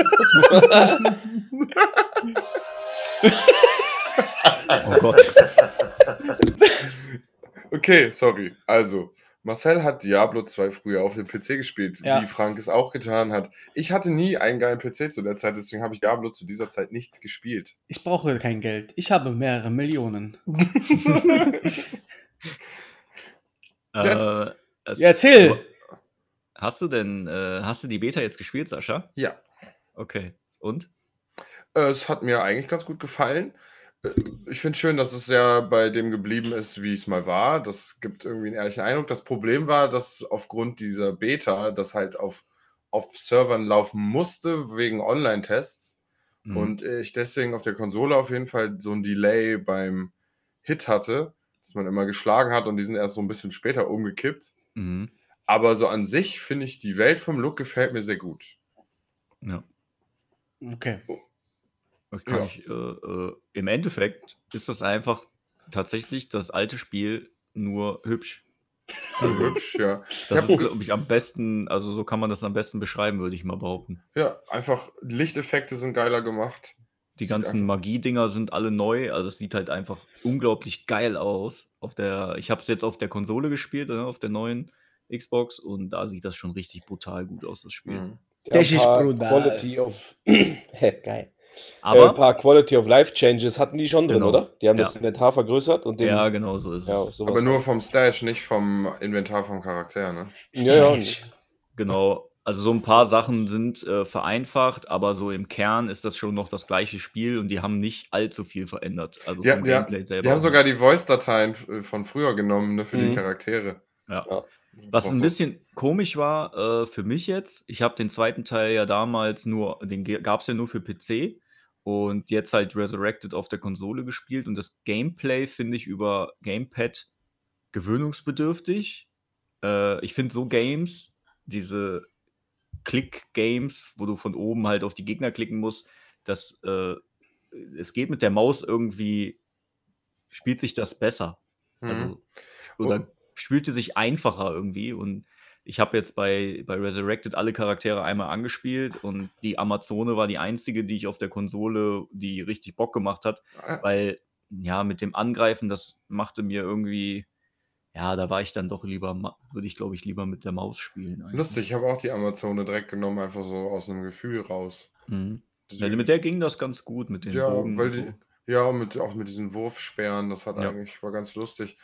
Oh Gott. Okay, sorry. Also, Marcel hat Diablo 2 früher auf dem PC gespielt, ja, wie Frank es auch getan hat. Ich hatte nie einen geilen PC zu der Zeit, deswegen habe ich Diablo zu dieser Zeit nicht gespielt. Ich brauche kein Geld. Ich habe mehrere Millionen. Ja, erzähl! Hast du die Beta jetzt gespielt, Sascha? Ja. Okay, und? Es hat mir eigentlich ganz gut gefallen. Ich finde es schön, dass es ja bei dem geblieben ist, wie es mal war. Das gibt irgendwie einen ehrlichen Eindruck. Das Problem war, dass aufgrund dieser Beta das halt auf Servern laufen musste, wegen Online-Tests. Mhm. Und ich deswegen auf der Konsole auf jeden Fall so ein Delay beim Hit hatte, dass man immer geschlagen hat und die sind erst so ein bisschen später umgekippt. Mhm. Aber so an sich finde ich, die Welt vom Look gefällt mir sehr gut. Ja. Okay. Kann ja. Im Endeffekt ist das einfach tatsächlich das alte Spiel nur hübsch. Hübsch, ja. Das ist, glaube ich, am besten, also so kann man das am besten beschreiben, würde ich mal behaupten. Ja, einfach Lichteffekte sind geiler gemacht. Die ganzen Magie-Dinger sind alle neu, also es sieht halt einfach unglaublich geil aus. Ich habe es jetzt auf der Konsole gespielt, auf der neuen Xbox, und da sieht das schon richtig brutal gut aus, das Spiel. Mhm. Das ist brutal. Quality of... Geil. Aber ein paar Quality of Life Changes hatten die schon drin, genau, oder? Die haben das Inventar vergrößert und den. Ja, genau, so ist es. Aber nur vom Stash, nicht vom Inventar vom Charakter, ne? Ja. Genau. Also so ein paar Sachen sind vereinfacht, aber so im Kern ist das schon noch das gleiche Spiel und die haben nicht allzu viel verändert. Also vom Gameplay selber. Die haben sogar die Voice-Dateien von früher genommen, ne, für die Charaktere. Ja. Was ein bisschen komisch war für mich jetzt, ich habe den zweiten Teil ja damals nur, den gab es ja nur für PC und jetzt halt Resurrected auf der Konsole gespielt und das Gameplay finde ich über Gamepad gewöhnungsbedürftig. Ich finde so Games, diese Click-Games, wo du von oben halt auf die Gegner klicken musst, dass es geht mit der Maus irgendwie, spielt sich das besser. Mhm. Also, oder spielte sich einfacher irgendwie und ich habe jetzt bei Resurrected alle Charaktere einmal angespielt und die Amazone war die einzige, die ich auf der Konsole, die richtig Bock gemacht hat, weil ja, mit dem Angreifen, das machte mir irgendwie, ja, da war ich dann doch lieber, würde ich glaube ich lieber mit der Maus spielen. Eigentlich. Lustig, ich habe auch die Amazone direkt genommen, einfach so aus einem Gefühl raus. Mhm. Ja, mit der ging das ganz gut, mit den Bogen. Weil auch mit diesen Wurfsperren, das hat eigentlich, war ganz lustig.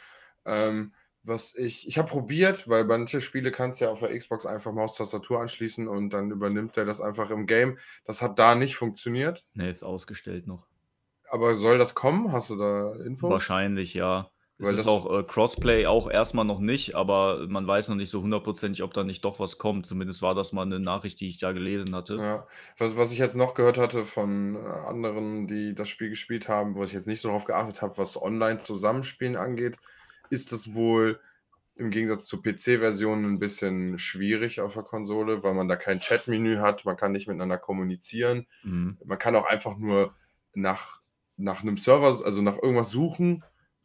Was ich habe probiert, weil manche Spiele kannst du ja auf der Xbox einfach Maustastatur anschließen und dann übernimmt der das einfach im Game. Das hat da nicht funktioniert. Ne, ist ausgestellt noch. Aber soll das kommen? Hast du da Info? Wahrscheinlich, ja. Weil es ist auch Crossplay auch erstmal noch nicht, aber man weiß noch nicht so hundertprozentig, ob da nicht doch was kommt. Zumindest war das mal eine Nachricht, die ich da gelesen hatte. Ja. Was ich jetzt noch gehört hatte von anderen, die das Spiel gespielt haben, wo ich jetzt nicht so drauf geachtet habe, was Online-Zusammenspielen angeht, ist das wohl im Gegensatz zur PC-Version ein bisschen schwierig auf der Konsole, weil man da kein Chat-Menü hat, man kann nicht miteinander kommunizieren, man kann auch einfach nur nach einem Server, also nach irgendwas suchen,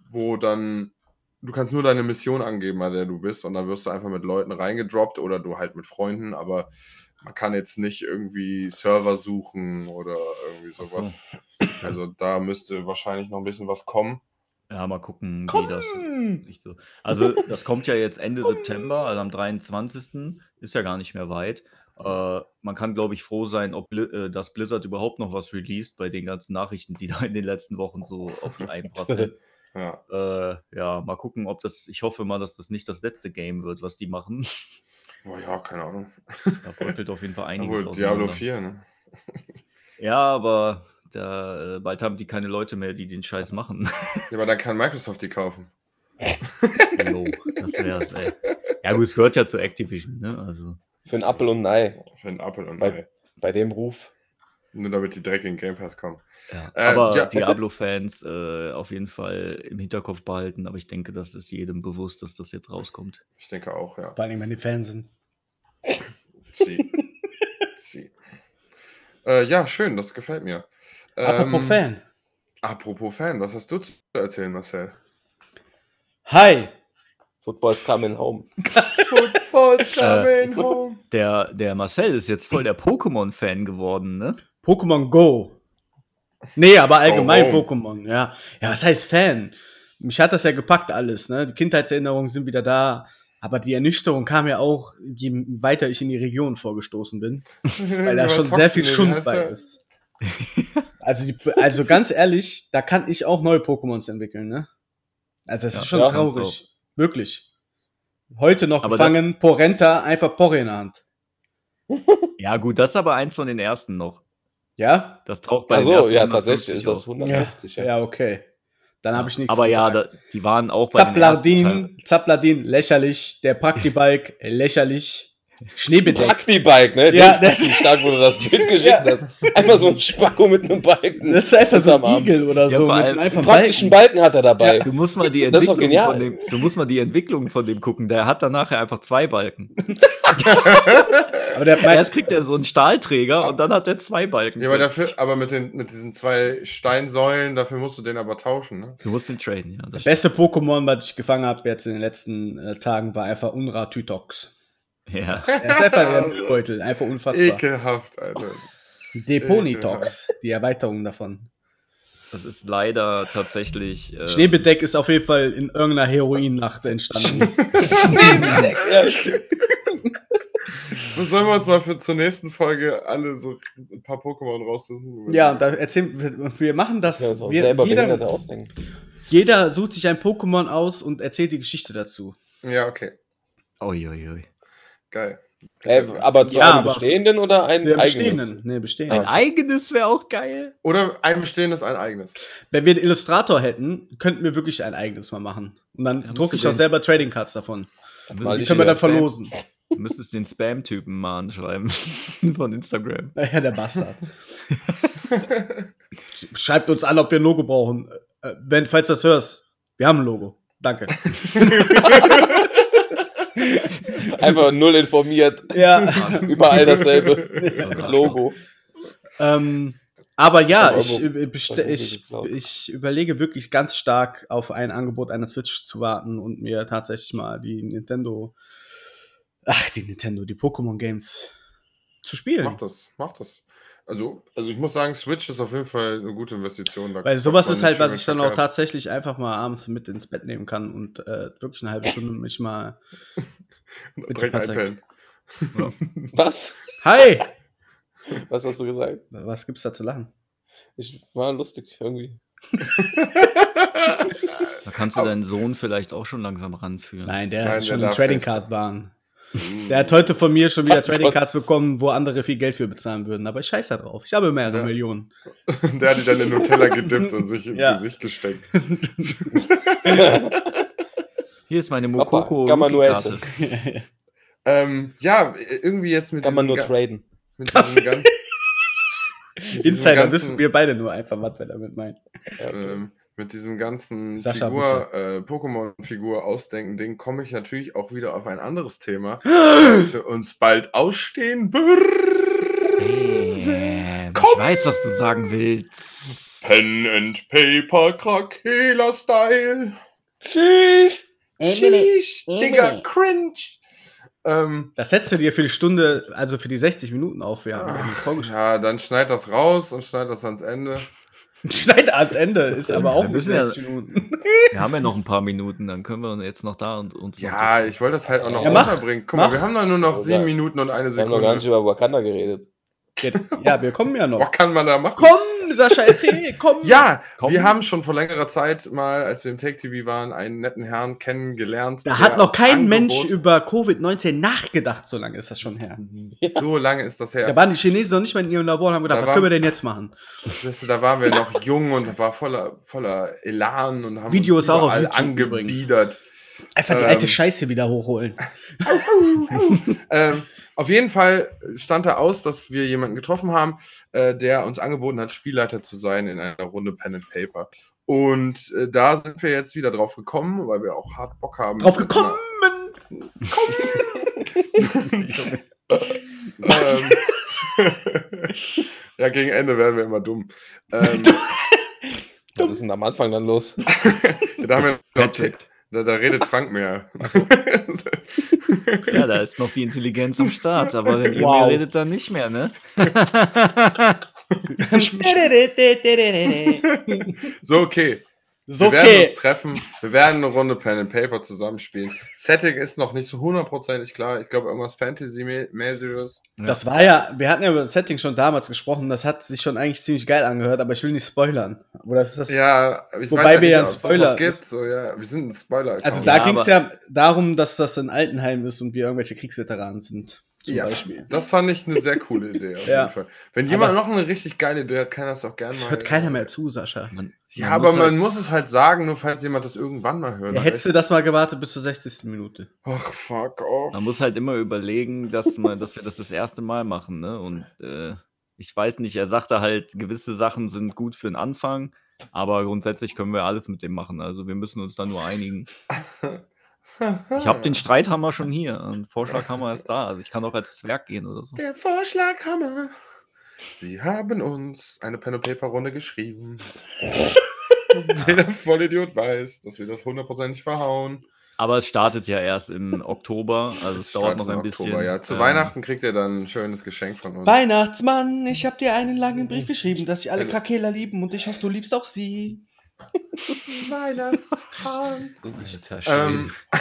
wo dann, du kannst nur deine Mission angeben, bei der du bist und dann wirst du einfach mit Leuten reingedroppt oder du halt mit Freunden, aber man kann jetzt nicht irgendwie Server suchen oder irgendwie sowas. Ach so. Also da müsste wahrscheinlich noch ein bisschen was kommen. Ja, mal gucken, wie das nicht so. Also, das kommt ja jetzt Ende September, also am 23. Ist ja gar nicht mehr weit. Man kann, glaube ich, froh sein, ob dass Blizzard überhaupt noch was released bei den ganzen Nachrichten, die da in den letzten Wochen so auf die einprasseln. Mal gucken, ob das, ich hoffe mal, dass das nicht das letzte Game wird, was die machen. Boah, ja, keine Ahnung. Da bröckelt auf jeden Fall einiges aus. Diablo 4, ne? Ja, aber da, bald haben die keine Leute mehr, die den Scheiß machen. Ja, aber dann kann Microsoft die kaufen. Jo, das wär's, ey. Ja gut, es gehört ja zu Activision, ne? Also. Für einen Appel und ein Ei. Für einen Appel und ein Ei. Bei dem Ruf. Nur damit die Dreck in den Game Pass kommen. Ja. Aber Diablo-Fans auf jeden Fall im Hinterkopf behalten, aber ich denke, das ist jedem bewusst, dass das jetzt rauskommt. Ich denke auch, ja. Vor allem, wenn die Fans sind. Ja, schön, das gefällt mir. Apropos Fan. Was hast du zu erzählen, Marcel? Hi! Football's coming home. Football's coming home. Der Marcel ist jetzt voll der Pokémon-Fan geworden, ne? Pokémon Go. Nee, aber allgemein Pokémon, ja. Ja, was heißt Fan? Mich hat das ja gepackt alles, ne? Die Kindheitserinnerungen sind wieder da. Aber die Ernüchterung kam ja auch, je weiter ich in die Region vorgestoßen bin. Weil da schon sehr viel Schund bei ist. Also ganz ehrlich, da kann ich auch neue Pokémons entwickeln, ne? Also das ist schon traurig. Wirklich. Heute noch aber gefangen, Porenta, einfach Porre in der Hand. Ja gut, das ist aber eins von den ersten noch. Ja? Das taucht bei den ersten ja, tatsächlich ist das 150. Ja, okay. Dann habe ich nichts aber gesagt. Ja, die waren auch Zapladin, lächerlich. Der Praktibike, lächerlich. Schneebedeck. Praktibike, ne? Ja, das ist stark, wo du das Bild geschickt hast. Einfach so ein Spacko mit einem Balken. Das ist einfach so ein Igel oder so. Einen praktischen Balken hat er dabei. Ja, du musst mal die Entwicklung von dem, gucken. Der hat dann nachher einfach zwei Balken. Aber erst kriegt er so einen Stahlträger und dann hat er zwei Balken. Ja, aber dafür, mit diesen zwei Steinsäulen, dafür musst du den aber tauschen, ne? Du musst den traden, ja. Das beste Pokémon, was ich gefangen habe jetzt in den letzten Tagen, war einfach Unratütox. Ja. Er ist einfach wieder ein Beutel, einfach unfassbar. Ekelhaft, Alter. Deponitox, die Erweiterung davon. Das ist leider tatsächlich. Schneebedeck ist auf jeden Fall in irgendeiner Heroinnacht entstanden. Schneebedeck, ja. Sollen wir uns mal zur nächsten Folge alle so ein paar Pokémon raussuchen? Ja, und da erzählen wir machen das. Ja, so jeder sucht sich ein Pokémon aus und erzählt die Geschichte dazu. Ja, okay. Uiuiui. Geil. Aber zu einem bestehenden oder ein eigenes? Nee, bestehenden. Ein eigenes wäre auch geil. Oder ein bestehendes, ein eigenes. Wenn wir einen Illustrator hätten, könnten wir wirklich ein eigenes mal machen. Und dann drucke ich auch selber Trading Cards davon. Die können wir dann verlosen. Du müsstest den Spam-Typen mal anschreiben von Instagram. Ja, der Bastard. Schreibt uns an, ob wir ein Logo brauchen. Falls du das hörst, wir haben ein Logo. Danke. Einfach null informiert. Ja. Überall dasselbe Logo. Aber ja, ich überlege wirklich ganz stark auf ein Angebot einer Switch zu warten und mir tatsächlich mal die Pokémon Games zu spielen. Mach das. Also ich muss sagen, Switch ist auf jeden Fall eine gute Investition. Weil sowas ist halt, was ich dann auch tatsächlich einfach mal abends mit ins Bett nehmen kann und wirklich eine halbe Stunde mich mal direkt einpennen. Was? Hi! Was hast du gesagt? Was gibt's da zu lachen? Ich war lustig, irgendwie. Da kannst du deinen Sohn vielleicht auch schon langsam ranführen. Nein, der hat schon einen Trading Card Bahn. Der hat heute von mir schon wieder Trading Cards bekommen, wo andere viel Geld für bezahlen würden. Aber ich scheiß da drauf. Ich habe mehrere Millionen. Der hat die dann in Nutella gedippt und sich ins Gesicht gesteckt. Hier ist meine Mokoko-Karte. Ja, irgendwie jetzt mit. Kann man nur traden. Mit diesem ganzen Insider wissen wir beide nur einfach, was wir damit meinen. Mit diesem ganzen Pokémon-Figur ausdenken Ding komme ich natürlich auch wieder auf ein anderes Thema, das für uns bald ausstehen wird. Ich weiß, was du sagen willst. Pen and Paper Krakela Style. Tschüss, Digga, cringe. Das hättest du dir für die Stunde, also für die 60 Minuten aufwärmen. Ja, dann schneid das raus und schneid das ans Ende. Schneid ans Ende, ist aber auch nur 60 Minuten. Wir haben ja noch ein paar Minuten, dann können wir jetzt noch da und uns. Ja, ich wollte das halt auch noch unterbringen. Guck mal, wir haben da nur noch 7 Minuten und 1 Sekunde. Wir haben noch gar nicht über Wakanda geredet. Ja, wir kommen ja noch. Was kann man da machen? Komm, Sascha, erzähl, komm. Ja, wir haben schon vor längerer Zeit mal, als wir im Take TV waren, einen netten Herrn kennengelernt. Da hat noch kein Mensch über Covid-19 nachgedacht, so lange ist das schon her. Ja. So lange ist das her. Da waren die Chinesen noch nicht mal in ihrem Labor und haben gedacht, was können wir denn jetzt machen? Da waren wir noch jung und war voller Elan und haben Videos auch auf YouTube angebiedert. Einfach die alte Scheiße wieder hochholen. Auf jeden Fall stand da aus, dass wir jemanden getroffen haben, der uns angeboten hat, Spielleiter zu sein in einer Runde Pen and Paper. Und da sind wir jetzt wieder drauf gekommen, weil wir auch hart Bock haben. Drauf gekommen! Komm! Ja, gegen Ende werden wir immer dumm. Was ist denn am Anfang dann los? Ja, da, haben wir da redet Frank mehr. So. Ja, da ist noch die Intelligenz am Start, aber wenn ihr mehr redet, dann nicht mehr, ne? So, okay. Wir werden uns treffen, wir werden eine Runde Pen and Paper zusammenspielen. Setting ist noch nicht so hundertprozentig klar. Ich glaube, irgendwas Fantasy-mäßiges. Das war ja, wir hatten ja über das Setting schon damals gesprochen, das hat sich schon eigentlich ziemlich geil angehört, aber ich will nicht spoilern. Oder ist das, ich weiß wir ja einen Spoiler gibt, so, ja. Wir sind ein Spoiler. Also da ging es ja darum, dass das ein Altenheim ist und wir irgendwelche Kriegsveteranen sind. Zum Beispiel. Das fand ich eine sehr coole Idee auf jeden Fall. Wenn jemand noch eine richtig geile Idee hat, kann er das auch gerne mal. Hört keiner mehr zu, Sascha. Man muss es halt sagen, nur falls jemand das irgendwann mal hört. Ja, hättest du das mal gewartet bis zur 60. Minute. Ach, fuck off. Man muss halt immer überlegen, dass wir das erste Mal machen, ne? Und ich weiß nicht, er sagte halt, gewisse Sachen sind gut für den Anfang, aber grundsätzlich können wir alles mit dem machen. Also wir müssen uns da nur einigen. Ich habe den Streithammer schon hier. Ein Vorschlaghammer ist da. Also ich kann auch als Zwerg gehen oder so. Der Vorschlaghammer. Sie haben uns eine Pen-and-Paper-Runde geschrieben. Jeder Vollidiot weiß, dass wir das hundertprozentig verhauen. Aber es startet ja erst im Oktober. Also es dauert noch ein bisschen. Ja. Zu Weihnachten kriegt ihr dann ein schönes Geschenk von uns. Weihnachtsmann, ich habe dir einen langen Brief geschrieben, dass ich alle Kakela lieben und ich hoffe, du liebst auch sie. Weihnachtsmann.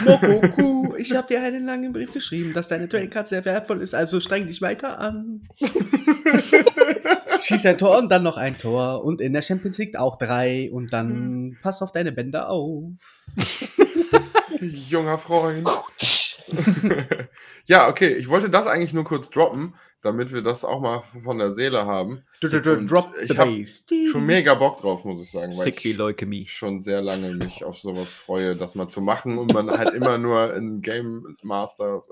Mokoku, ich habe dir einen langen Brief geschrieben, dass deine Trading-Card sehr wertvoll ist, also streng dich weiter an. Schieß ein Tor und dann noch ein Tor und in der Champions League auch 3 und dann pass auf deine Bänder auf. Junger Freund. Ja, okay, ich wollte das eigentlich nur kurz droppen, damit wir das auch mal von der Seele haben. Drop ich habe schon mega Bock drauf, muss ich sagen, weil ich schon sehr lange mich auf sowas freue, das mal zu machen und man halt immer nur ein Game Master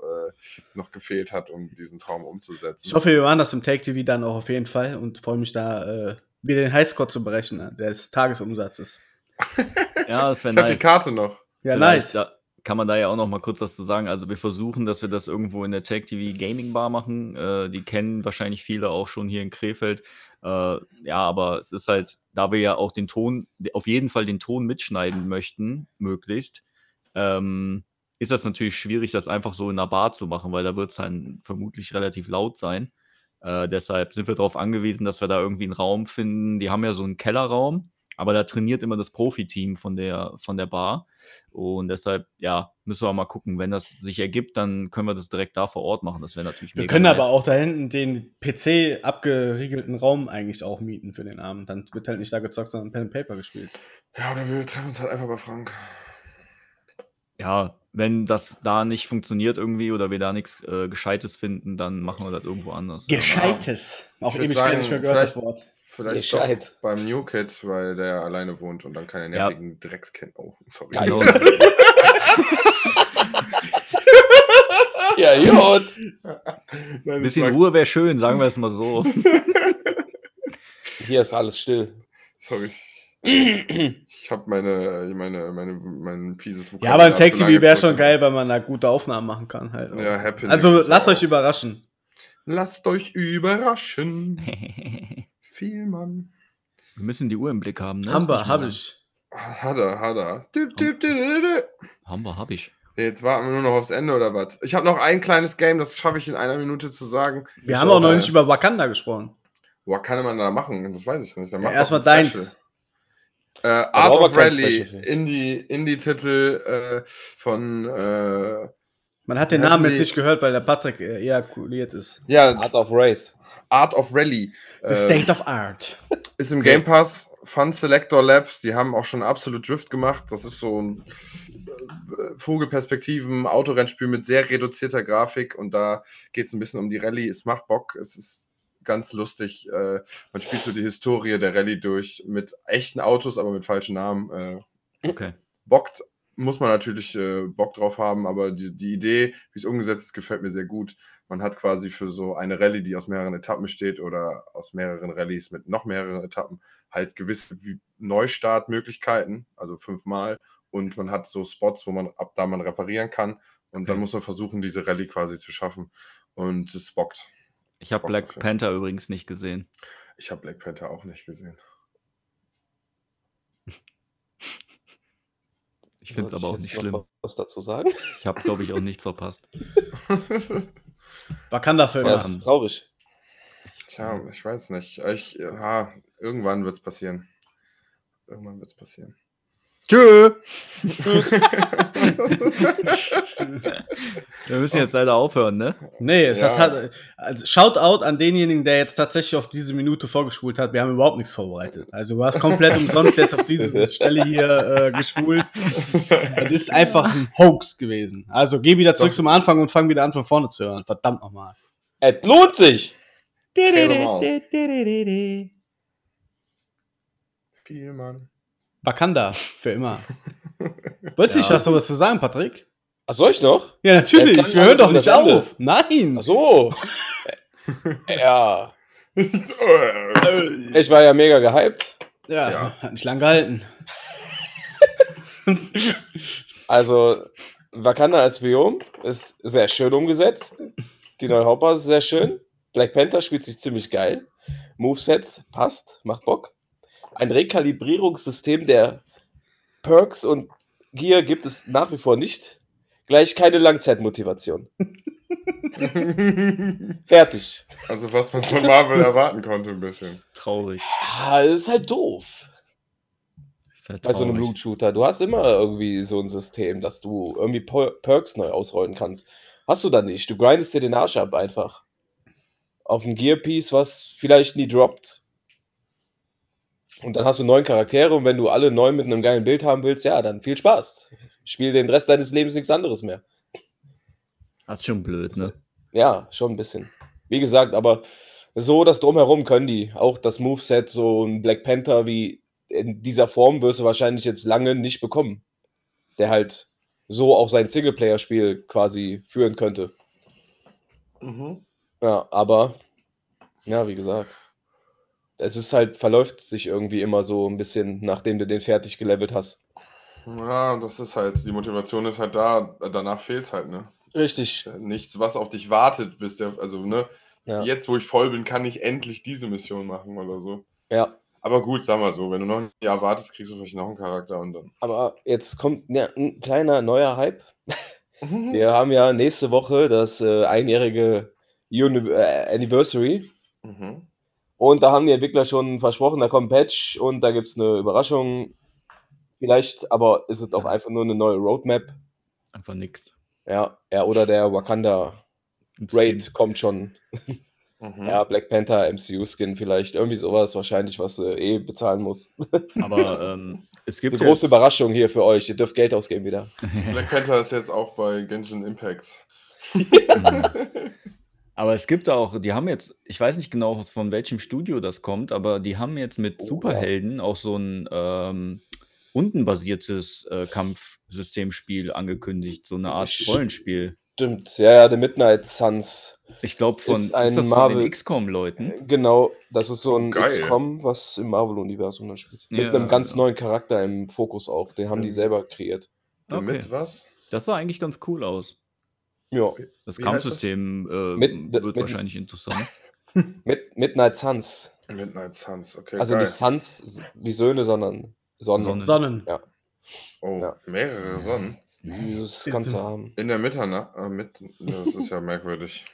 noch gefehlt hat, um diesen Traum umzusetzen. Ich hoffe, wir waren das im Take TV dann auch auf jeden Fall und freue mich da, wieder den Highscore zu berechnen, des Tagesumsatzes. Ja, das wäre nice. Ich habe die Karte noch. Ja, vielleicht nice. Kann man da ja auch noch mal kurz was zu sagen. Also wir versuchen, dass wir das irgendwo in der Take TV Gaming Bar machen. Die kennen wahrscheinlich viele auch schon hier in Krefeld. Ja, aber es ist halt, da wir ja auch den Ton, auf jeden Fall den Ton mitschneiden möchten, möglichst, ist das natürlich schwierig, das einfach so in einer Bar zu machen, weil da wird es dann vermutlich relativ laut sein. Deshalb sind wir darauf angewiesen, dass wir da irgendwie einen Raum finden. Die haben ja so einen Kellerraum. Aber da trainiert immer das Profiteam von der Bar. Und deshalb, ja, müssen wir mal gucken. Wenn das sich ergibt, dann können wir das direkt da vor Ort machen. Das wäre natürlich mega. Wir können aber auch da hinten den PC-abgeriegelten Raum eigentlich auch mieten für den Abend. Dann wird halt nicht da gezockt, sondern Pen and Paper gespielt. Ja, oder wir treffen uns halt einfach bei Frank. Ja, wenn das da nicht funktioniert irgendwie oder wir da nichts Gescheites finden, dann machen wir das irgendwo anders. Gescheites? Ja. Auch ewig nicht mehr gehört das Wort. Vielleicht doch beim New Kid, weil der alleine wohnt und dann keine nervigen Drecks kennt. Oh, sorry. Ja, gut. Ein bisschen Ruhe wäre schön, sagen wir es mal so. Hier ist alles still. Sorry. Ich habe mein fieses Vokal. Ja, aber ein Take TV wäre schon geil, weil man da gute Aufnahmen machen kann. Halt. Ja, happy. Also lasst euch überraschen. Lasst euch überraschen. Viel, Mann. Wir müssen die Uhr im Blick haben, ne? Hammer, hab ich. Hat er. Hammer, hab ich. Jetzt warten wir nur noch aufs Ende, oder was? Ich habe noch ein kleines Game, das schaffe ich in einer Minute zu sagen. Wir haben auch noch nicht über Wakanda gesprochen. Was kann man da machen? Das weiß ich nicht. Ja, erstmal deins. Art of Rally, Indie-Titel von... Man hat den Namen jetzt nicht gehört, weil der Patrick ejakuliert ist. Ja, Art of Race. Art of Rally. The State of Art. Ist im Game Pass. Fun Selector Labs, die haben auch schon Absolute Drift gemacht. Das ist so ein Vogelperspektiven-Autorennspiel mit sehr reduzierter Grafik. Und da geht es ein bisschen um die Rallye. Es macht Bock. Es ist ganz lustig. Man spielt so die Historie der Rallye durch mit echten Autos, aber mit falschen Namen. Okay. Bockt. Muss man natürlich Bock drauf haben, aber die Idee, wie es umgesetzt ist, gefällt mir sehr gut. Man hat quasi für so eine Rallye, die aus mehreren Etappen besteht oder aus mehreren Rallyes mit noch mehreren Etappen, halt gewisse Neustartmöglichkeiten, also 5-mal. Und man hat so Spots, wo man ab da man reparieren kann. Und dann muss man versuchen, diese Rallye quasi zu schaffen. Und es bockt. Ich habe Black Panther übrigens nicht gesehen. Ich habe Black Panther auch nicht gesehen. Ich finde es aber auch nicht schlimm. Was dazu sagen? Ich habe, glaube ich, auch nichts verpasst. Wakanda-Film. Das ist traurig. Tja, ich weiß nicht. Irgendwann wird es passieren. Tschö! Wir müssen jetzt leider aufhören, ne? Nee, also Shoutout an denjenigen, der jetzt tatsächlich auf diese Minute vorgespult hat. Wir haben überhaupt nichts vorbereitet. Also du hast komplett umsonst jetzt auf diese Stelle hier gespult. Das ist einfach ein Hoax gewesen. Also geh wieder zurück zum Anfang und fang wieder an, von vorne zu hören. Verdammt nochmal. Es lohnt sich! Viel, Mann. Wakanda, für immer. Wolltest du nicht was sowas zu sagen, Patrick? Ach, soll ich noch? Ja, natürlich. Wir hören doch nicht auf. Nein. Ach so. Ja. Ich war ja mega gehypt. Ja, hat nicht lang gehalten. Also, Wakanda als Biom ist sehr schön umgesetzt. Die neue Hauptbasis ist sehr schön. Black Panther spielt sich ziemlich geil. Movesets passt, macht Bock. Ein Rekalibrierungssystem der Perks und Gear gibt es nach wie vor nicht. Gleich keine Langzeitmotivation. Fertig. Also was man von Marvel erwarten konnte ein bisschen. Traurig. Ja, das ist halt doof. Ist halt bei so einem Loot-Shooter. Du hast immer irgendwie so ein System, dass du irgendwie Perks neu ausrollen kannst. Hast du da nicht. Du grindest dir den Arsch ab einfach. Auf ein Gear-Piece, was vielleicht nie droppt. Und dann hast du 9 Charaktere und wenn du alle 9 mit einem geilen Bild haben willst, ja, dann viel Spaß. Spiel den Rest deines Lebens nichts anderes mehr. Das ist schon blöd, ne? Ja, schon ein bisschen. Wie gesagt, aber so das Drumherum können die. Auch das Moveset, so ein Black Panther wie in dieser Form wirst du wahrscheinlich jetzt lange nicht bekommen. Der halt so auch sein Singleplayer-Spiel quasi führen könnte. Mhm. Ja, aber, ja, wie gesagt. Es ist halt, verläuft sich irgendwie immer so ein bisschen, nachdem du den fertig gelevelt hast. Ja, das ist halt, die Motivation ist halt da, danach fehlt's halt, ne? Richtig. Nichts, was auf dich wartet, bis der, also, ne? Ja. Jetzt, wo ich voll bin, kann ich endlich diese Mission machen oder so. Ja. Aber gut, sag mal so, wenn du noch ein Jahr wartest, kriegst du vielleicht noch einen Charakter und dann. Aber jetzt kommt ein kleiner, neuer Hype. Wir haben ja nächste Woche das einjährige Anniversary. Mhm. Und da haben die Entwickler schon versprochen, da kommt ein Patch und da gibt es eine Überraschung. Vielleicht, aber ist es auch einfach nur eine neue Roadmap. Einfach nix. Ja, oder der Wakanda-Raid kommt schon. Mhm. Ja, Black Panther, MCU-Skin vielleicht. Irgendwie sowas wahrscheinlich, was du bezahlen musst. Aber es gibt eine große Überraschung hier für euch. Ihr dürft Geld ausgeben wieder. Black Panther ist jetzt auch bei Genshin Impact. Ja. Aber es gibt auch, die haben jetzt, ich weiß nicht genau, von welchem Studio das kommt, aber die haben jetzt mit Superhelden auch so ein rundenbasiertes Kampfsystemspiel angekündigt, so eine Art Rollenspiel. Stimmt, ja, The Midnight Suns. Ich glaube, ist das Marvel, von den XCOM-Leuten? Genau, das ist so ein XCOM, was im Marvel-Universum dann spielt. Mit einem ganz neuen Charakter im Fokus auch, den haben die selber kreiert. Damit was? Das sah eigentlich ganz cool aus. Ja. Das Kampfsystem wird wahrscheinlich interessant. Midnight Suns. Midnight Suns, okay. Also nicht Suns wie Söhne, sondern Sonnen. Ja. Oh, ja. Mehrere Sonnen. Das kannst du haben. In der Mitternacht. Das ist ja merkwürdig.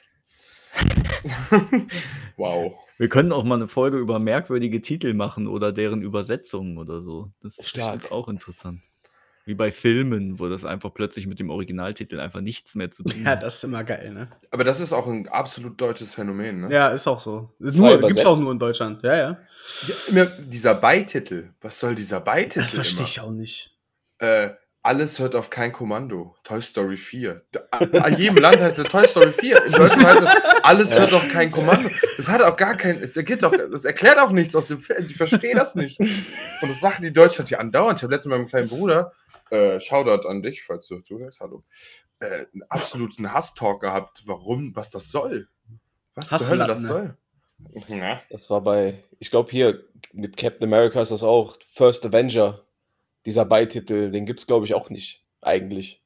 Wow. Wir können auch mal eine Folge über merkwürdige Titel machen oder deren Übersetzungen oder so. Das ist bestimmt auch interessant. Wie bei Filmen, wo das einfach plötzlich mit dem Originaltitel einfach nichts mehr zu tun hat. Ja, das ist immer geil, ne? Aber das ist auch ein absolut deutsches Phänomen, ne? Ja, ist auch so. Gibt's auch nur in Deutschland, ja. Immer dieser Beititel. Was soll dieser Beititel immer? Das verstehe ich auch nicht. Alles hört auf kein Kommando. Toy Story 4. In jedem Land heißt es Toy Story 4. In Deutschland heißt es, alles hört auf kein Kommando. Das hat auch gar kein, das erklärt auch nichts aus dem Film. Sie verstehen das nicht. Und das machen die in Deutschland hier andauernd. Ich habe letztens mit meinem kleinen Bruder Shoutout an dich, falls du zuhörst, hallo, einen absoluten Hass-Talk gehabt, was das soll. Was zur Hölle das soll. Na. Das war bei, ich glaube hier, mit Captain America ist das auch, First Avenger, dieser Beititel, den gibt's glaube ich auch nicht, eigentlich.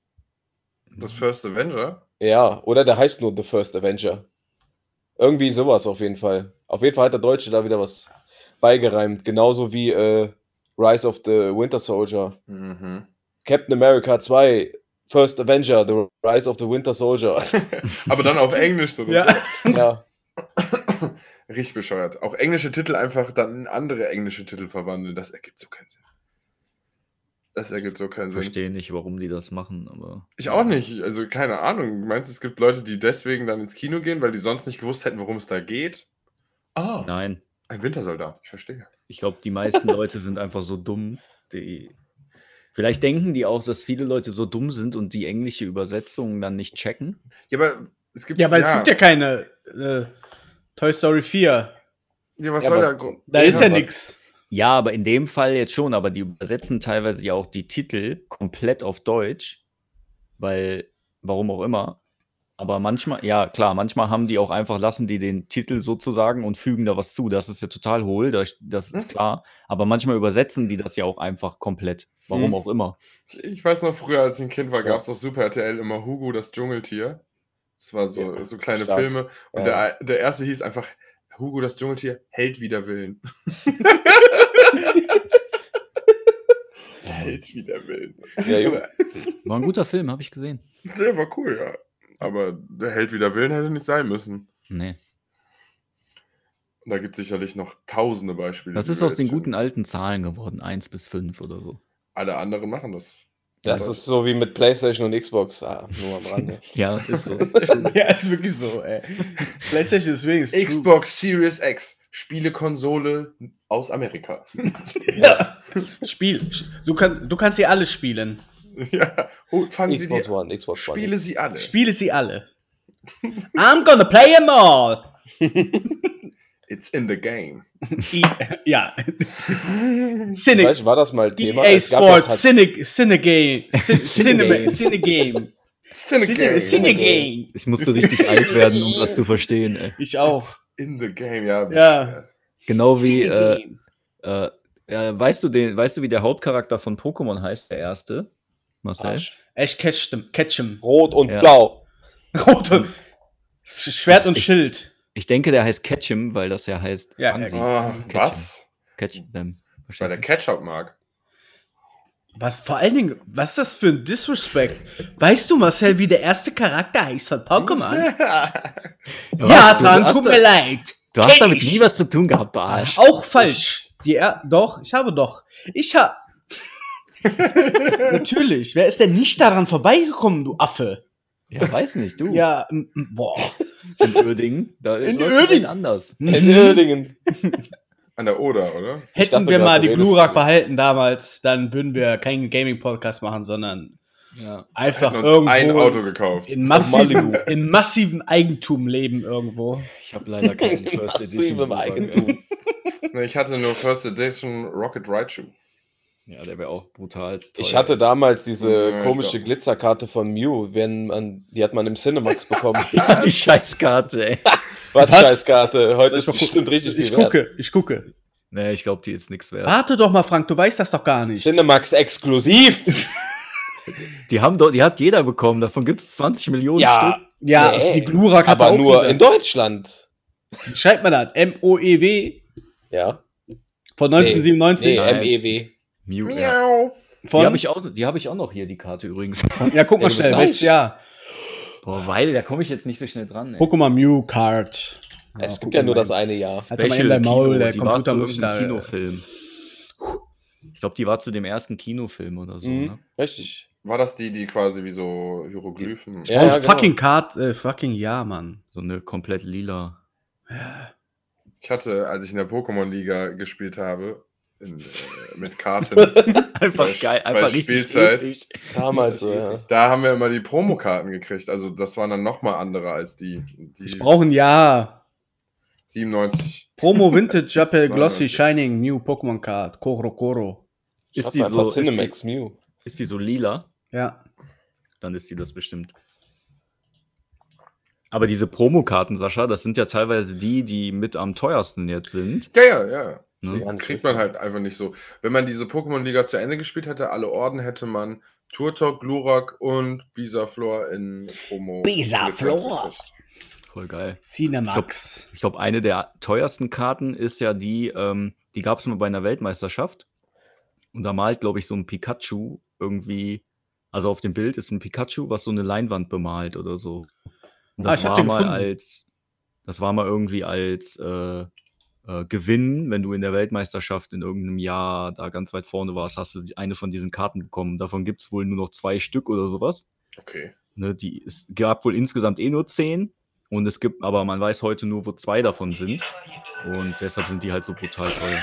Das First Avenger? Ja, oder der heißt nur The First Avenger. Irgendwie sowas auf jeden Fall. Auf jeden Fall hat der Deutsche da wieder was beigereimt. Genauso wie Rise of the Winter Soldier. Mhm. Captain America 2, First Avenger, The Rise of the Winter Soldier. Aber dann auf Englisch so. Ja. Ja. Richtig bescheuert. Auch englische Titel einfach dann in andere englische Titel verwandeln. Das ergibt so keinen Sinn. Ich verstehe nicht, warum die das machen, aber... Ich auch nicht, also keine Ahnung. Meinst du, es gibt Leute, die deswegen dann ins Kino gehen, weil die sonst nicht gewusst hätten, worum es da geht? Ah, nein. Ein Wintersoldat, ich verstehe. Ich glaube, die meisten Leute sind einfach so dumm. Vielleicht denken die auch, dass viele Leute so dumm sind und die englische Übersetzung dann nicht checken. Ja, aber es gibt ja, keine Toy Story 4. Ja, was soll da... Da ist ja nix. Ja, aber in dem Fall jetzt schon, aber die übersetzen teilweise ja auch die Titel komplett auf Deutsch, weil, warum auch immer, aber manchmal, ja klar, manchmal haben die auch einfach, lassen die den Titel sozusagen und fügen da was zu, das ist ja total hohl, das ist klar, aber manchmal übersetzen die das ja auch einfach komplett, warum auch immer. Ich weiß noch, früher, als ich ein Kind war, gab es auf Super RTL immer Hugo, das Dschungeltier, das war so kleine stark. Filme und der erste hieß einfach Hugo, das Dschungeltier, hält wider Willen. Hält wider Willen. Ja, Junge. War ein guter Film, habe ich gesehen. Der war cool, ja. Aber der Hält wider Willen hätte nicht sein müssen. Nee. Und da gibt es sicherlich noch tausende Beispiele. Das ist aus den guten alten Zahlen geworden, 1 bis 5 oder so. Alle anderen machen das. Das ist so wie mit PlayStation und Xbox, nur am Rande. Ja, ist so. Ja, ist wirklich so, ey. PlayStation ist wenigstens Xbox Series X, Spielekonsole aus Amerika. Ja. Spiel. Du kannst sie alle spielen. Ja. Spiele sie alle. I'm gonna play them all. It's in the game. Ja. Vielleicht war das mal Thema. EA Sports, Cinegame. Ich musste richtig alt werden, um das zu verstehen. Ey. Ich auch. It's in the game, ja. Genau wie, weißt du, wie der Hauptcharakter von Pokémon heißt, der erste? Marcel? Ash Ketchum. Rot und blau. Rot und Schwert und Schild. Ich denke, der heißt Ketchum, weil das ja heißt... Ja, was? Ketchum. Weil der Ketchup mag. Was vor allen Dingen, was ist das für ein Disrespect? Weißt du, Marcel, wie der erste Charakter heißt von Pokémon? Ja, Frank, tut mir leid. Du hast damit nie was zu tun gehabt, Arsch. Auch falsch. Ich habe... Natürlich. Wer ist denn nicht daran vorbeigekommen, du Affe? Ja, weiß nicht, du. Ja, boah. In Uerdingen? In Uerdingen. An der Oder, oder? Hätten wir mal die Glurak behalten damals, dann würden wir keinen Gaming-Podcast machen, sondern einfach irgendwo ein Auto gekauft. In massivem Eigentum leben irgendwo. Ich habe leider keinen First Edition. Massivem Eigentum. Ich hatte nur First Edition Rocket Raichu. Ja, der wäre auch brutal teuer. Ich hatte damals diese komische Glitzerkarte von Mew, die hat man im CineMaxx bekommen. Ja, die Scheißkarte, ey. Was? Scheißkarte? Heute ist bestimmt richtig viel wert. Ich gucke. Nee, ich glaube, die ist nichts wert. Warte doch mal, Frank, du weißt das doch gar nicht. CineMaxx exklusiv. Die hat jeder bekommen, davon gibt es 20 Millionen Stück. Ja, nee, die Glurak hat aber auch nur wieder. In Deutschland. Schreibt man das? MOEW. Ja. Von 1997. Nee, MEW. Mew, ja. Die habe ich auch noch hier, die Karte übrigens. Ja, guck mal schnell. Boah, weil da komme ich jetzt nicht so schnell dran. Ey. Pokémon Mew Card. Ja, es gibt ja nur das eine Jahr. Special in Maul, der Computer war zu irgendeinem Kinofilm. Ich glaube, die war zu dem ersten Kinofilm oder so. Mhm. Ne? Richtig. War das die quasi wie so Hieroglyphen? Ja, genau. Fucking Card, fucking ja, Mann. So eine komplett lila. Ich hatte, als ich in der Pokémon-Liga gespielt habe, mit Karten. Einfach geil, einfach richtig Spielzeit. Damals so, ja. Da haben wir immer die Promokarten gekriegt. Also das waren dann nochmal andere als die. Ich brauche ein Jahr. 97. Promo Vintage Japel Glossy Shining New Pokémon Card. Korokoro. Ist die so CineMaxx Mew? Ist die so lila? Ja. Dann ist die das bestimmt. Aber diese Promokarten, Sascha, das sind ja teilweise die mit am teuersten jetzt sind. Ja. Die kriegt man halt einfach nicht so. Wenn man diese Pokémon-Liga zu Ende gespielt hätte, alle Orden, hätte man Turtok, Glurak und Bisaflor in Promo. Bisaflor! Voll geil. CineMaxx. Ich glaube, eine der teuersten Karten ist ja die, die gab es mal bei einer Weltmeisterschaft. Und da malt, glaube ich, so ein Pikachu irgendwie, also auf dem Bild ist ein Pikachu, was so eine Leinwand bemalt oder so. Und das war mal irgendwie als Gewinn, wenn du in der Weltmeisterschaft in irgendeinem Jahr da ganz weit vorne warst, hast du eine von diesen Karten bekommen. Davon gibt es wohl nur noch 2 Stück oder sowas. Okay. Ne, es gab wohl insgesamt nur 10. Und es gibt, aber man weiß heute nur, wo 2 davon sind. Und deshalb sind die halt so brutal teuer.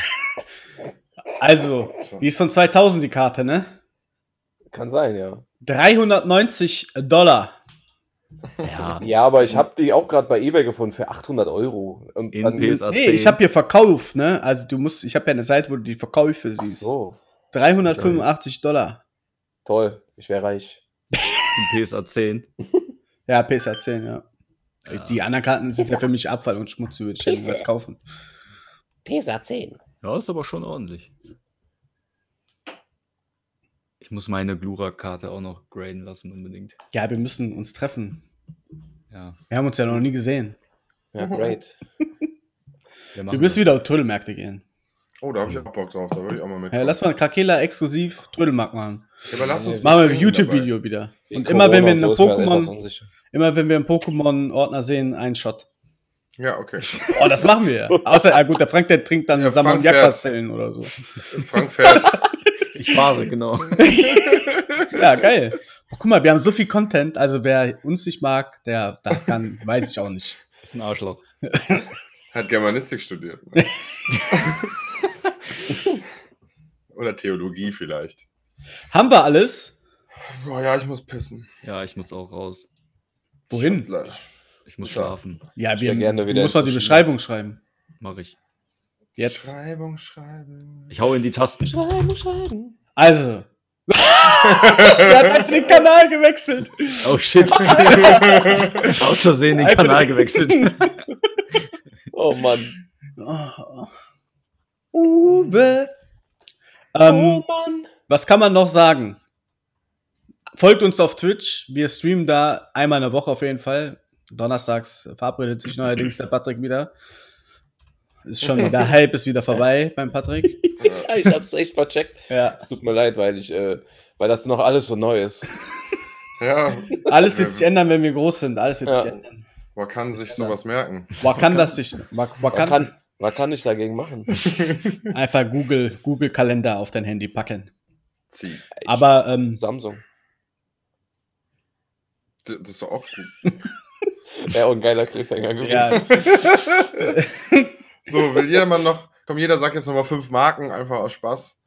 Also, die ist von 2000 die Karte, ne? Kann sein, ja. $390. Ja. Ja, aber ich habe die auch gerade bei eBay gefunden für $800. Und in PSA. Nee, ich habe hier verkauft, ne? Also ich habe ja eine Seite, wo du die Verkäufe siehst. Ach so. $385. Toll, ich wäre reich. In PSA 10. Ja, PSA 10, ja. Die anderen Karten sind ja für mich Abfall und Schmutz, würde ich irgendwas kaufen. PSA 10. Ja, ist aber schon ordentlich. Ich muss meine Glurak-Karte auch noch graden lassen unbedingt. Ja, wir müssen uns treffen. Ja. Wir haben uns ja noch nie gesehen. Ja, great. Wir müssen wieder auf Trödelmärkte gehen. Oh, da habe ich auch Bock drauf. Da würde ich auch mal mit. Ja, lass mal Krakela exklusiv Trödelmarkt machen. Ja, aber lass uns mal ein YouTube-Video wieder. Und immer wenn wir einen Pokémon-Ordner sehen, einen Shot. Ja, okay. Oh, das machen wir. Außer, gut, der Frank, der trinkt dann Sammlung Jack-Pastellen oder so. Frank fährt. Ich fahre, genau. Ja, geil. Oh, guck mal, wir haben so viel Content, also wer uns nicht mag, der kann, weiß ich auch nicht. Ist ein Arschloch. Hat Germanistik studiert. Oder Theologie vielleicht. Haben wir alles? Boah, ja, ich muss pissen. Ja, ich muss auch raus. Wohin? Ich muss schlafen. Ja, du musst doch die Beschreibung schreiben. Mach ich. Jetzt. Schreibung schreiben. Ich hau in die Tasten. Schreibung schreiben. Also. Er hat einfach den Kanal gewechselt. Oh shit. Aus Versehen den Kanal gewechselt. Oh Mann. Uwe. Oh Mann. Was kann man noch sagen? Folgt uns auf Twitch. Wir streamen da einmal in der Woche auf jeden Fall. Donnerstags verabredet sich neuerdings der Patrick wieder. Ist schon der Hype ist wieder vorbei beim Patrick. Ja, ich hab's echt vercheckt. Ja. Es tut mir leid, weil das noch alles so neu ist. Ja. Alles wird sich ändern, wenn wir groß sind. Alles wird sich ändern. Man kann sich sowas merken. Man kann nicht dagegen machen. Einfach Google Kalender auf dein Handy packen. Zieh. Aber Samsung. Das ist doch auch gut. Wäre auch ein geiler Cliffhanger gewesen. Ja. So, will jemand noch... Komm, jeder sagt jetzt nochmal 5 Marken, einfach aus Spaß.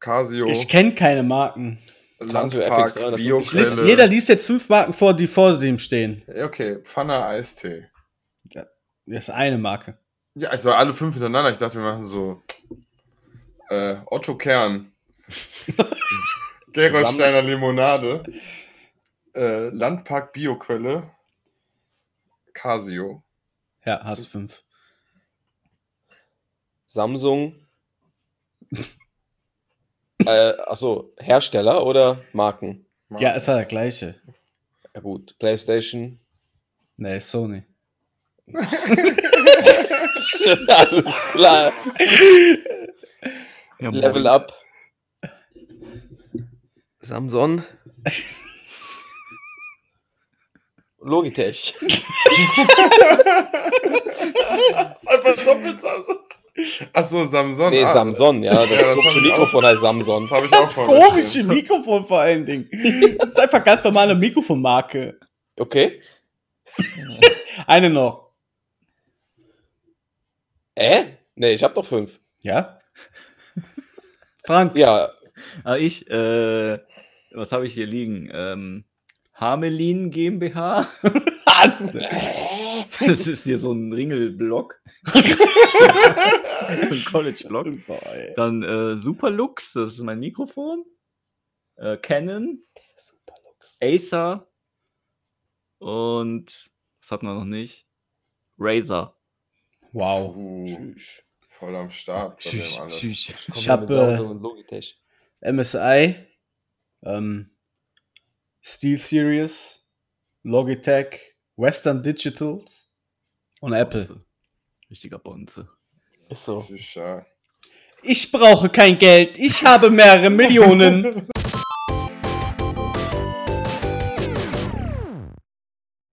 Casio. Ich kenne keine Marken. Landpark, Bioquelle. Jeder liest jetzt 5 Marken vor, die vor dem stehen. Okay, Pfanner Eistee. Ja, das ist eine Marke. Ja, also alle 5 hintereinander. Ich dachte, wir machen so... Otto Kern. Gerolsteiner Limonade. Landpark, Bioquelle. Casio. Ja, hast 5. Samsung. Achso, Hersteller oder Marken? Ja, ist ja der gleiche. Ja, gut, PlayStation. Nee, Sony. Alles klar. Ja, Level Up. Samsung. Logitech. Das ist einfach doppelt Samsung. Achso, Samsung. Nee, Samsung, ja. Das komische Mikrofon heißt Samsung. Das komische Mikrofon vor allen Dingen. Das ist einfach ganz normale Mikrofonmarke. Okay. Eine noch. Nee, ich hab doch 5. Ja? Frank. Ja. Ich, was habe ich hier liegen? Hamelin GmbH. Das ist hier so ein Ringelblock. Ein College-Block. Dann Superlux, das ist mein Mikrofon. Canon. Superlux. Acer. Und was hatten wir noch nicht? Razer. Wow. Voll am Start. Ich habe MSI. SteelSeries, Logitech, Western Digitals und Apple. Bonze. Richtiger Bonze. Ist so. Ich brauche kein Geld. Ich habe mehrere Millionen.